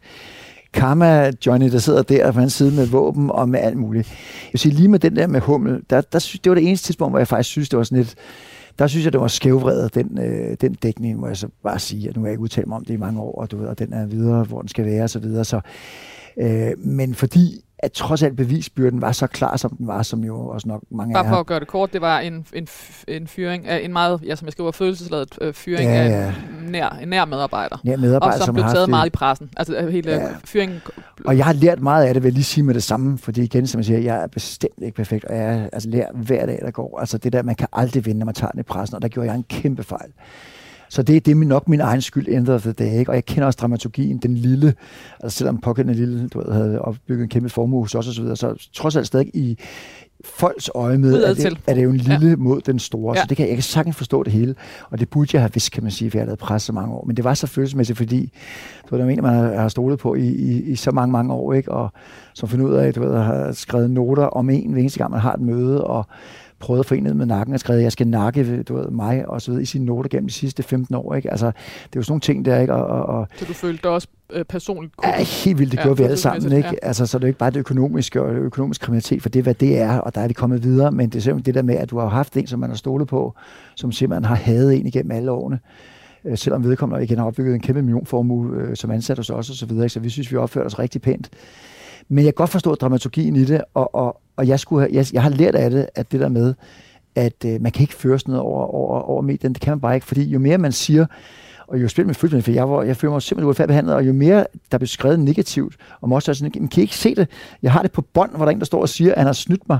Karma Johnny, der sidder der på hans side med våben og med alt muligt. Jeg vil sige, lige med den der med Hummel, det var det eneste tidspunkt, hvor jeg faktisk synes, det var sådan lidt... Der synes jeg, det var skævvredet, den dækning, må jeg så bare sige, at nu har jeg ikke udtalt mig om det i mange år, og, du ved, og den er videre, hvor den skal være, og så videre. Så, men fordi, at trods alt bevisbyrden var så klar, som den var, som jo også nok mange af... Bare for at gøre det kort, det var en fyring af en meget, som jeg skriver, følelsesladet fyring af en nær medarbejder. Og som blev taget meget i pressen. Altså hele fyringen... Og jeg har lært meget af det, vil jeg lige sige med det samme, fordi igen, som jeg siger, jeg er bestemt ikke perfekt, og jeg lærer hver dag, der går. Altså det der, man kan aldrig vinde, når man tager den i pressen, og der gjorde jeg en kæmpe fejl. Så det er nok min egen skyld, ændrede det der, ikke? Og jeg kender også dramaturgien, den lille, altså selvom pågældende lille, du ved, havde opbygget en kæmpe formue hos os og så videre, så trods alt stadig i folks øje med, er det jo en lille mod den store, så det kan jeg ikke sagtens forstå det hele. Og det burde jeg have vidst, kan man sige, for jeg har lavet pres så mange år. Men det var så følelsesmæssigt, fordi det var en, man har stolet på i så mange år, ikke? Og som finder ud af, du ved, har skrevet noter om en eneste gang, man har et møde, og prøvede at forene med nakken og skrev, at jeg skal nakke mig og så videre i sine noter gennem de sidste 15 år. Ikke? Altså, det er jo sådan nogle ting der, ikke? Så du følte også personligt? Ja, helt vildt. Det gjorde vi alle sammen. Ikke? Ja. Altså, så er det jo ikke bare det økonomiske og økonomisk kriminalitet, for det er, hvad det er, og der er vi kommet videre. Men det er simpelthen det der med, at du har haft en, som man har stolet på, som simpelthen har hadet en igennem alle årene. selvom vedkommende igen har opbygget en kæmpe millionformue som ansat hos os og så videre. Så vi synes, vi opfører os rigtig pænt. Men jeg kan godt forstå dramaturgien i det, og jeg har lært af det, at det der med, at man kan ikke føre sådan noget over medierne, det kan man bare ikke, fordi jo mere man siger, og jo spildt med følelserne, for jeg føler mig simpelthen uretfærdigt behandlet, og jo mere der blev skrevet negativt om os, så sådan, man kan ikke se det. Jeg har det på bånd, hvor der en, der står og siger, at han har snydt mig.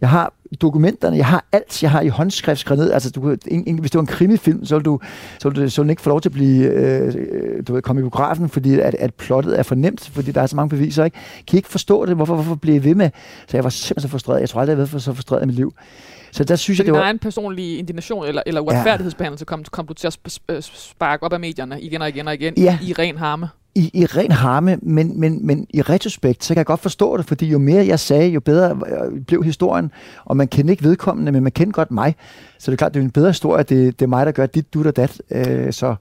Jeg har dokumenterne, jeg har alt, jeg har i håndskrift skrevet ned. Altså, hvis det var en krimifilm, så ville du ikke få lov til at blive komme i biografen, fordi at plottet er for nemt, fordi der er så mange beviser. Ikke? Kan I ikke forstå det? Hvorfor blev jeg ved med? Så jeg var simpelthen så frustreret. Jeg tror aldrig, jeg har været så frustreret i mit liv. Så der synes så jeg, det var en personlig indignation eller uretfærdighedsbehandling, kom du til at sparke op af medierne igen og igen i ren harme. I ren harme, men i retrospekt, så kan jeg godt forstå det, fordi jo mere jeg sagde, jo bedre blev historien, og man kender ikke vedkommende, men man kender godt mig. Så det er klart, det er en bedre historie, det er mig, der gør dit, dut og dat.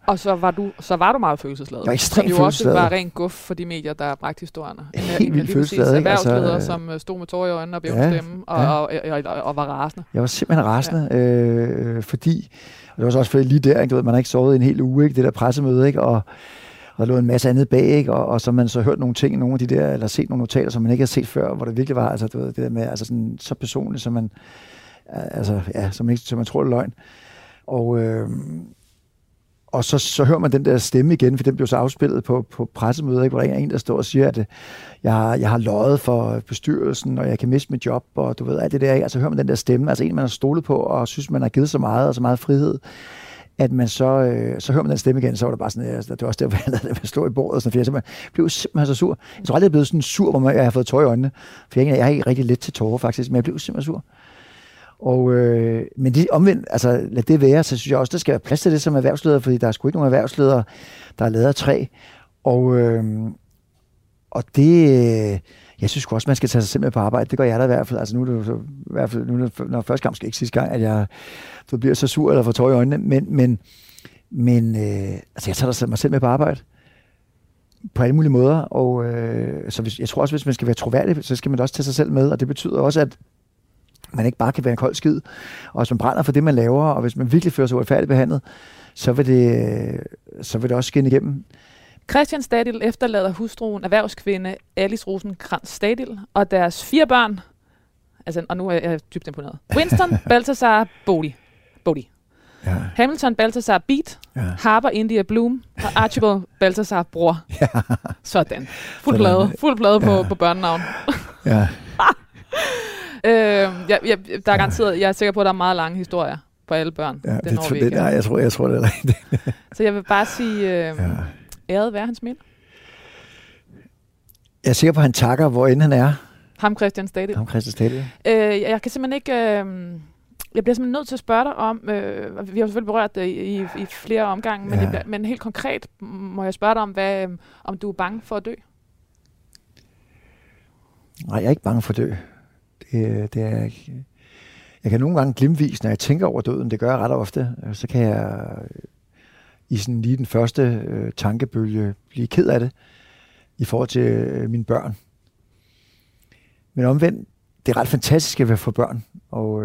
Og så var du meget følelsesladet. Jeg var ekstremt følelsesladet. Det var også bare ren guf for de medier, der bragte historierne. Helt vildt følelsesladet. Erhvervsledere, altså, som stod med tårer i øjnene og blev stemme, og var rasende. Jeg var simpelthen rasende, fordi, og det var så også lige der, ikke, du ved, man har ikke sovet en hel uge, ikke, det der pressemøde, ikke, og der lå en masse andet bag, ikke? Og så man så hørt nogle ting, nogle af de der, eller set nogle notater, som man ikke har set før, hvor det virkelig var, altså du ved, det der med, altså sådan, så personligt, som man, altså ja, som man tror det er løgn. Og så hører man den der stemme igen, for den blev så afspillet på pressemøder, ikke? Hvor der er en, der står og siger, at jeg har løjet for bestyrelsen, og jeg kan miste mit job, og du ved, alt det der, ikke? Altså hører man den der stemme, altså en, man har stolet på, og synes, man har givet så meget, og så meget frihed, at man så hører man den stemme igen, så var det bare sådan, at det var også der, hvor jeg slog i bordet, og sådan, for jeg blev simpelthen så sur. Jeg tror aldrig, jeg blev sådan sur, hvor jeg har fået tårer i øjnene, for jeg er ikke rigtig let til tårer, faktisk, men jeg blev simpelthen sur. Men det omvendt, altså lad det være, så synes jeg også, der skal være plads til det som erhvervsleder, fordi der er sgu ikke nogen erhvervsledere, der er lavet af træ. Og det... Jeg synes også, man skal tage sig simpelthen på arbejde. Det gør jeg da i hvert fald. Altså nu er det første gang, måske ikke sidste gang, at du bliver så sur eller får tår i øjnene. Men altså jeg tager mig selv med på arbejde på alle mulige måder. Jeg tror også, hvis man skal være troværdig, så skal man også tage sig selv med. Og det betyder også, at man ikke bare kan være en kold skid. Og hvis man brænder for det, man laver, og hvis man virkelig føler sig uretfærdigt behandlet, så vil det også skinne igennem. Christian Stadil efterlader hustruen, erhvervskvinde Alice Rosenkrantz Stadil og deres 4 børn, altså, og nu er jeg dybt imponeret, Winston, Balthazar, Bodhi. Ja. Hamilton, Balthazar, Beat, ja. Harper, India, Bloom og Archibald, Balthazar, Bror. Ja. Sådan. Fuld plade ja. på børnenavn. Ja. Der er garanteret, jeg er sikker på, at der er meget lange historier på alle børn. Ja, det når vi ikke. Jeg tror det er rigtigt. Så jeg vil bare sige... Æret være hans minde. Jeg er sikker på, at han takker, hvor end han er. Ham Christian Stadil. Jeg kan simpelthen ikke... jeg bliver simpelthen nødt til at spørge dig om... vi har selvfølgelig berørt det i flere omgange, men helt konkret må jeg spørge dig om, om du er bange for at dø? Nej, jeg er ikke bange for at dø. Det er jeg ikke. Jeg kan nogle gange glimtvis, når jeg tænker over døden, det gør jeg ret ofte, så kan jeg... i sådan lige den første tankebølge blive ked af det i forhold til mine børn. Men omvendt, det er ret fantastisk at være for børn. Og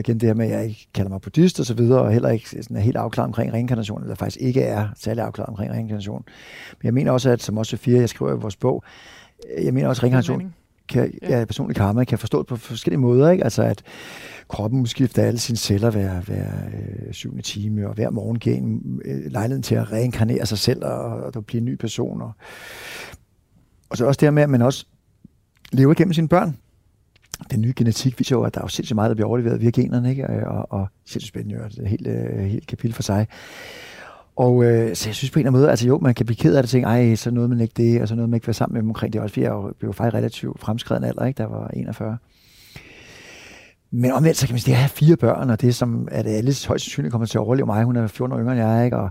igen det her med, at jeg ikke kalder mig buddhist og så videre, og heller ikke sådan er helt afklaret omkring reinkarnation, eller faktisk ikke er særlig afklaret omkring reinkarnation. Men jeg mener også, at som også Sofie, jeg skriver i vores bog, jeg mener også, at reinkarnation personlig karma kan forstås på forskellige måder, ikke? Altså at kroppen udskifter alle sine celler hver 7. time, og hver morgen giver en lejligheden til at reinkarnere sig selv, og blive en ny person. Og så også det her med, at man også lever igennem sine børn. Den nye genetik viser jo, at der er jo sindssygt meget, der bliver overleveret via generne, ikke? Og sindssygt spændende, det er et helt kapitel for sig. Så jeg synes på en eller anden måde, altså jo, man kan blive ked af det og tænke, ej, så nåede man ikke det, og så nåede man ikke være sammen med dem omkring det også, for jeg blev faktisk relativt fremskreden alder, ikke? Der var 41. Men omvendt, så kan man sige, at jeg har 4 børn, og det er som, at Alice højst sandsynligt kommer til at overleve mig, hun er 14 år yngre end jeg, ikke? Og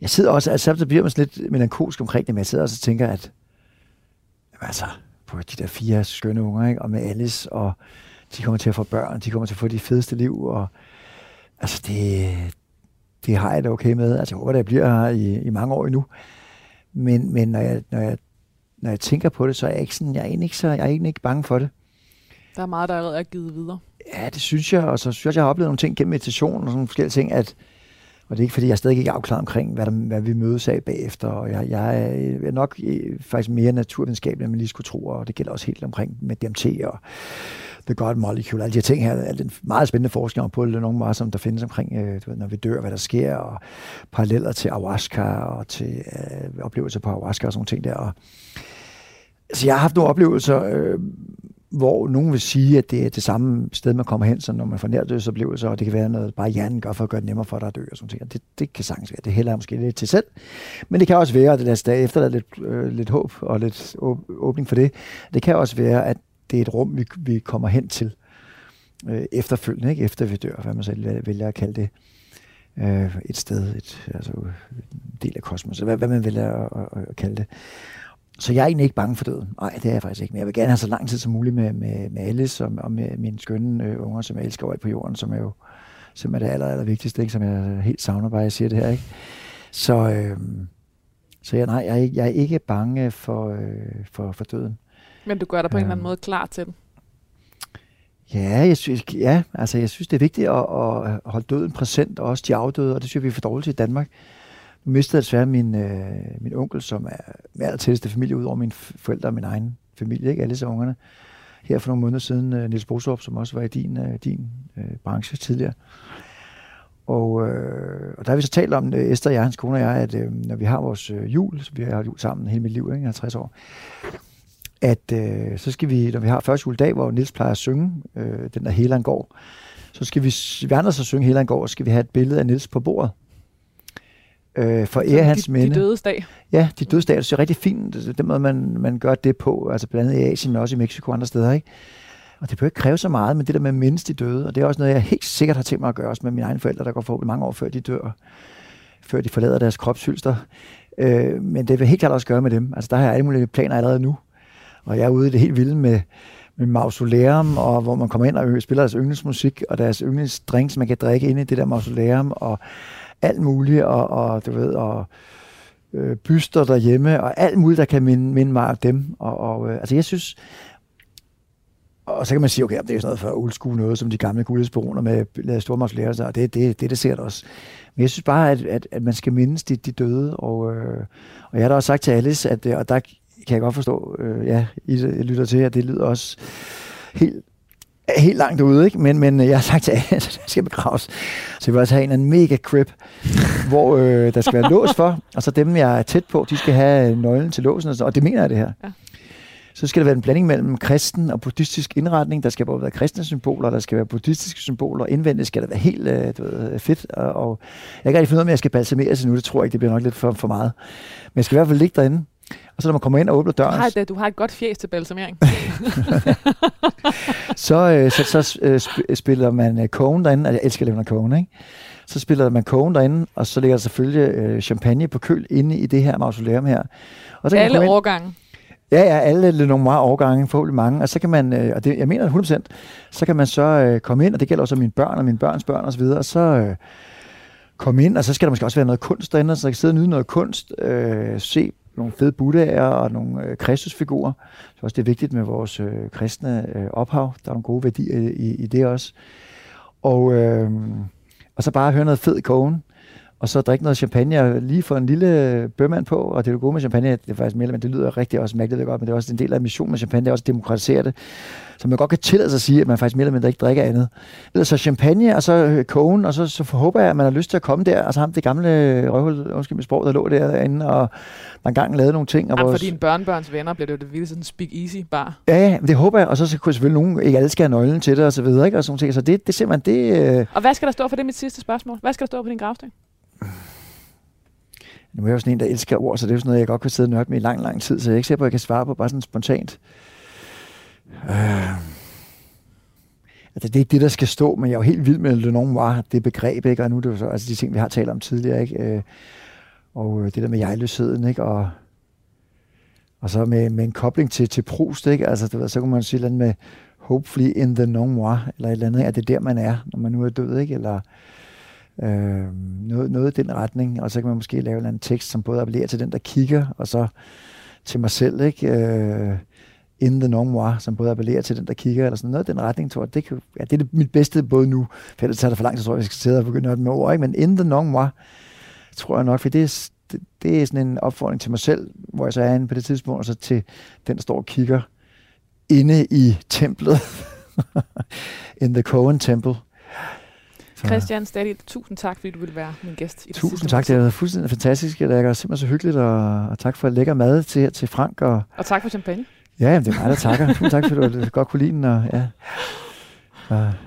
jeg sidder også, altså så bliver man sådan lidt melankolsk omkring det, men jeg sidder også og tænker, at jamen, altså, på de der 4 skønne unger, ikke? Og med Alice, og de kommer til at få børn, de kommer til at få de fedeste liv, og altså det har jeg da okay med. Altså, jeg håber, at jeg bliver her i mange år endnu. Men når jeg tænker på det, så er jeg ikke sådan, jeg er egentlig ikke bange for det. Der er meget, der allerede er givet videre. Ja, det synes jeg. Og så synes jeg, at jeg har oplevet nogle ting gennem meditation og sådan nogle forskellige ting, at Og det er ikke, fordi jeg stadig ikke er afklaret omkring, hvad vi mødes af bagefter. Og jeg er nok faktisk mere naturvidenskabelig, end man lige skulle tro, og det gælder også helt omkring med DMT og the God molecule. Alle de her ting her, al den meget spændende forskning på, det er nogle meget, som der findes omkring, du ved, når vi dør, hvad der sker, og paralleller til ayahuasca og til oplevelser på ayahuasca og sådan nogle ting der. Og, altså, jeg har haft nogle oplevelser, hvor nogen vil sige, at det er det samme sted, man kommer hen, så når man får nærdødsoplevelser, og det kan være noget, bare hjernen gør for at gøre det nemmere for dig at dø, og sådan ting. Det kan sagtens være. Det hælder jeg måske lidt til selv, men det kan også være, at det lader sig efterlade lidt håb og lidt åbning for det. Det kan også være, at det er et rum, vi kommer hen til efterfølgende, ikke? Efter vi dør, hvad man så vælger at kalde det. Et sted, altså en del af kosmos, hvad man vælger at kalde det. Så jeg er egentlig ikke bange for døden. Nej, det er jeg faktisk ikke. Men jeg vil gerne have så lang tid som muligt med Alice og med mine skønne unger, som jeg elsker over på jorden, som er jo simpelthen det aller vigtigste, ikke? Som jeg helt savner, bare jeg siger det her, ikke? Så nej, jeg er ikke bange for døden. Men du gør dig på en eller anden måde klar til den? Ja, jeg synes, det er vigtigt at holde døden præsent, og også de afdøde, og det synes jeg, vi er for dårlige til i Danmark. Nu mistede jeg desværre min onkel, som er med allertætteste familie, ud over mine forældre og min egen familie, ikke? Alle så ungerne. Her for nogle måneder siden, Niels Brotsorp, som også var i din branche tidligere. Og der har vi så talt om, Esther og jeg, hans kone og jeg, at når vi har vores jul, så vi har jul sammen hele mit liv, ikke? 50 år, at så skal vi, når vi har første juledag, hvor Niels plejer at synge den der Helenagård, så skal vi andre så synge Helenagård, og skal vi have et billede af Niels på bordet. For ære hans minde. De dødes dag. Ja, de dødes dag. Det er rigtig fint, den måde, man gør det på, altså blandt andet i Asien, men også i Mexico og andre steder, ikke? Og det bør ikke kræve så meget, men det der med at mindes de døde, og det er også noget, jeg helt sikkert har tænkt mig at gøre, også med mine egne forældre, der går forhåbentlig mange år, før de dør, før de forlader deres kropshylster. Men det vil helt klart også gøre med dem. Altså, der har jeg alle mulige planer allerede nu, og jeg er ude i det helt vilde med mausoleum, og hvor man kommer ind og spiller deres yndlingsmusik, og deres yndlingsdrinks, man kan drikke inde i det der mausoleum, og alt muligt, og du ved, og byster derhjemme, og alt muligt, der kan minde mig om dem. Altså, jeg synes... Og så kan man sige, okay, det er sådan noget for old school, noget som de gamle guldhedsbaroner med lavede store mausoleer, og det ser det også. Men jeg synes bare, at man skal mindes de døde, og jeg har da også sagt til Alice, at, og der kan jeg godt forstå, ja, I lytter til, at det lyder også helt langt ude, ikke? Men jeg har sagt til Alice, at der skal begraves. Så jeg vil også have en eller anden mega crib, hvor der skal være lås for, og så dem, jeg er tæt på, de skal have nøglen til låsen, og det mener jeg det her. Ja. Så skal der være en blanding mellem kristen og buddhistisk indretning. Der skal både være kristne symboler, der skal være buddhistiske symboler. Indvendigt skal der være helt fedt. Og jeg kan ikke rigtig finde ud af, om jeg skal balsamere sig nu. Det tror jeg ikke, det bliver nok lidt for meget. Men jeg skal i hvert fald ligge derinde. Og så når man kommer ind og åbner døren... Du har et godt fjæs til balsamering. så spiller man kogen derinde. Jeg elsker at lave kogen, ikke? Så spiller man kogen derinde, og så ligger der selvfølgelig champagne på køl inde i det her mausoleum her. Og så alle årgange. Ja, alle Le Nombre årgange, forhåbentlig mange, og så kan man, og det, jeg mener 100%, så kan man så komme ind, og det gælder også mine børn og mine børns børn osv., og så komme ind, og så skal der måske også være noget kunst derinde, så jeg kan sidde og nyde noget kunst, se nogle fede buddhaer og nogle kristusfigurer. Så også det er vigtigt med vores kristne ophav, der er nogle gode værdier i det også. Og så bare høre noget fed kogen. Og så drikke noget champagne og lige få en lille bømand på, og det er jo gode med champagne, det er faktisk mere, men det lyder rigtig også mærkeligt godt, men det er også en del af missionen med champagne, det er også at demokratisere det, så man godt kan tillade sig at sige, at man faktisk mere eller mindre ikke drikker andet. Eller så champagne, og så kogen, og så håber jeg, at man har lyst til at komme der, og så ham det gamle røvhul, undskyld mit sprog, der lå derinde, og der engang lavede nogle ting. Og for dine børnebørns venner bliver det jo det vildt sådan speak easy bar. Ja, det håber jeg, og så kunne selvfølgelig nogen, ikke alle skal have nøglen til det, og så videre, ikke? Og sådan ting, så det simpelthen det... Og hvad skal der stå for det, mit sidste spørgsmål? Hvad skal der stå på din gravsten? Nu er jeg jo sådan en, der elsker ord, så det er jo sådan noget, jeg godt kan sidde og nørde med i lang tid, så jeg er ikke sikker på, at jeg kan svare på bare sådan spontant. Altså, det er ikke det, der skal stå, men jeg er jo helt vild med Le Nombre, det begreb, ikke? Og nu er det jo så, altså de ting, vi har talt om tidligere, ikke? Og det der med jegløsheden, ikke? Og så med en kobling til Proust, ikke? Altså, du ved, så kunne man sige et eller andet med hopefully in the Nombre, eller et eller andet, at det er der, man er, når man nu er død, ikke? Eller... noget i den retning, og så kan man måske lave en eller anden tekst, som både appellerer til den, der kigger, og så til mig selv, ikke? in the non-noir, som både appellerer til den, der kigger, eller sådan noget. Den retning, tror jeg, det, kan, ja, det er mit bedste både nu, for det tager det for langt, så tror jeg, vi skal sidde og begynde at med ord, ikke? Men in the non-noir, tror jeg nok, for det er sådan en opfordring til mig selv, hvor jeg så er inde på det tidspunkt, og så til den, der står og kigger inde i templet, in the Cohen Temple. Så. Christian Stadil, tusind tak, fordi du ville være min gæst. I tusind tak, det har været fuldstændig fantastisk. Det er simpelthen så hyggeligt, og tak for at lækker mad til Frank. Og tak for champagne. Ja, jamen, det er mig, der takker. Tusind tak, fordi du godt kunne lide den. Og, ja.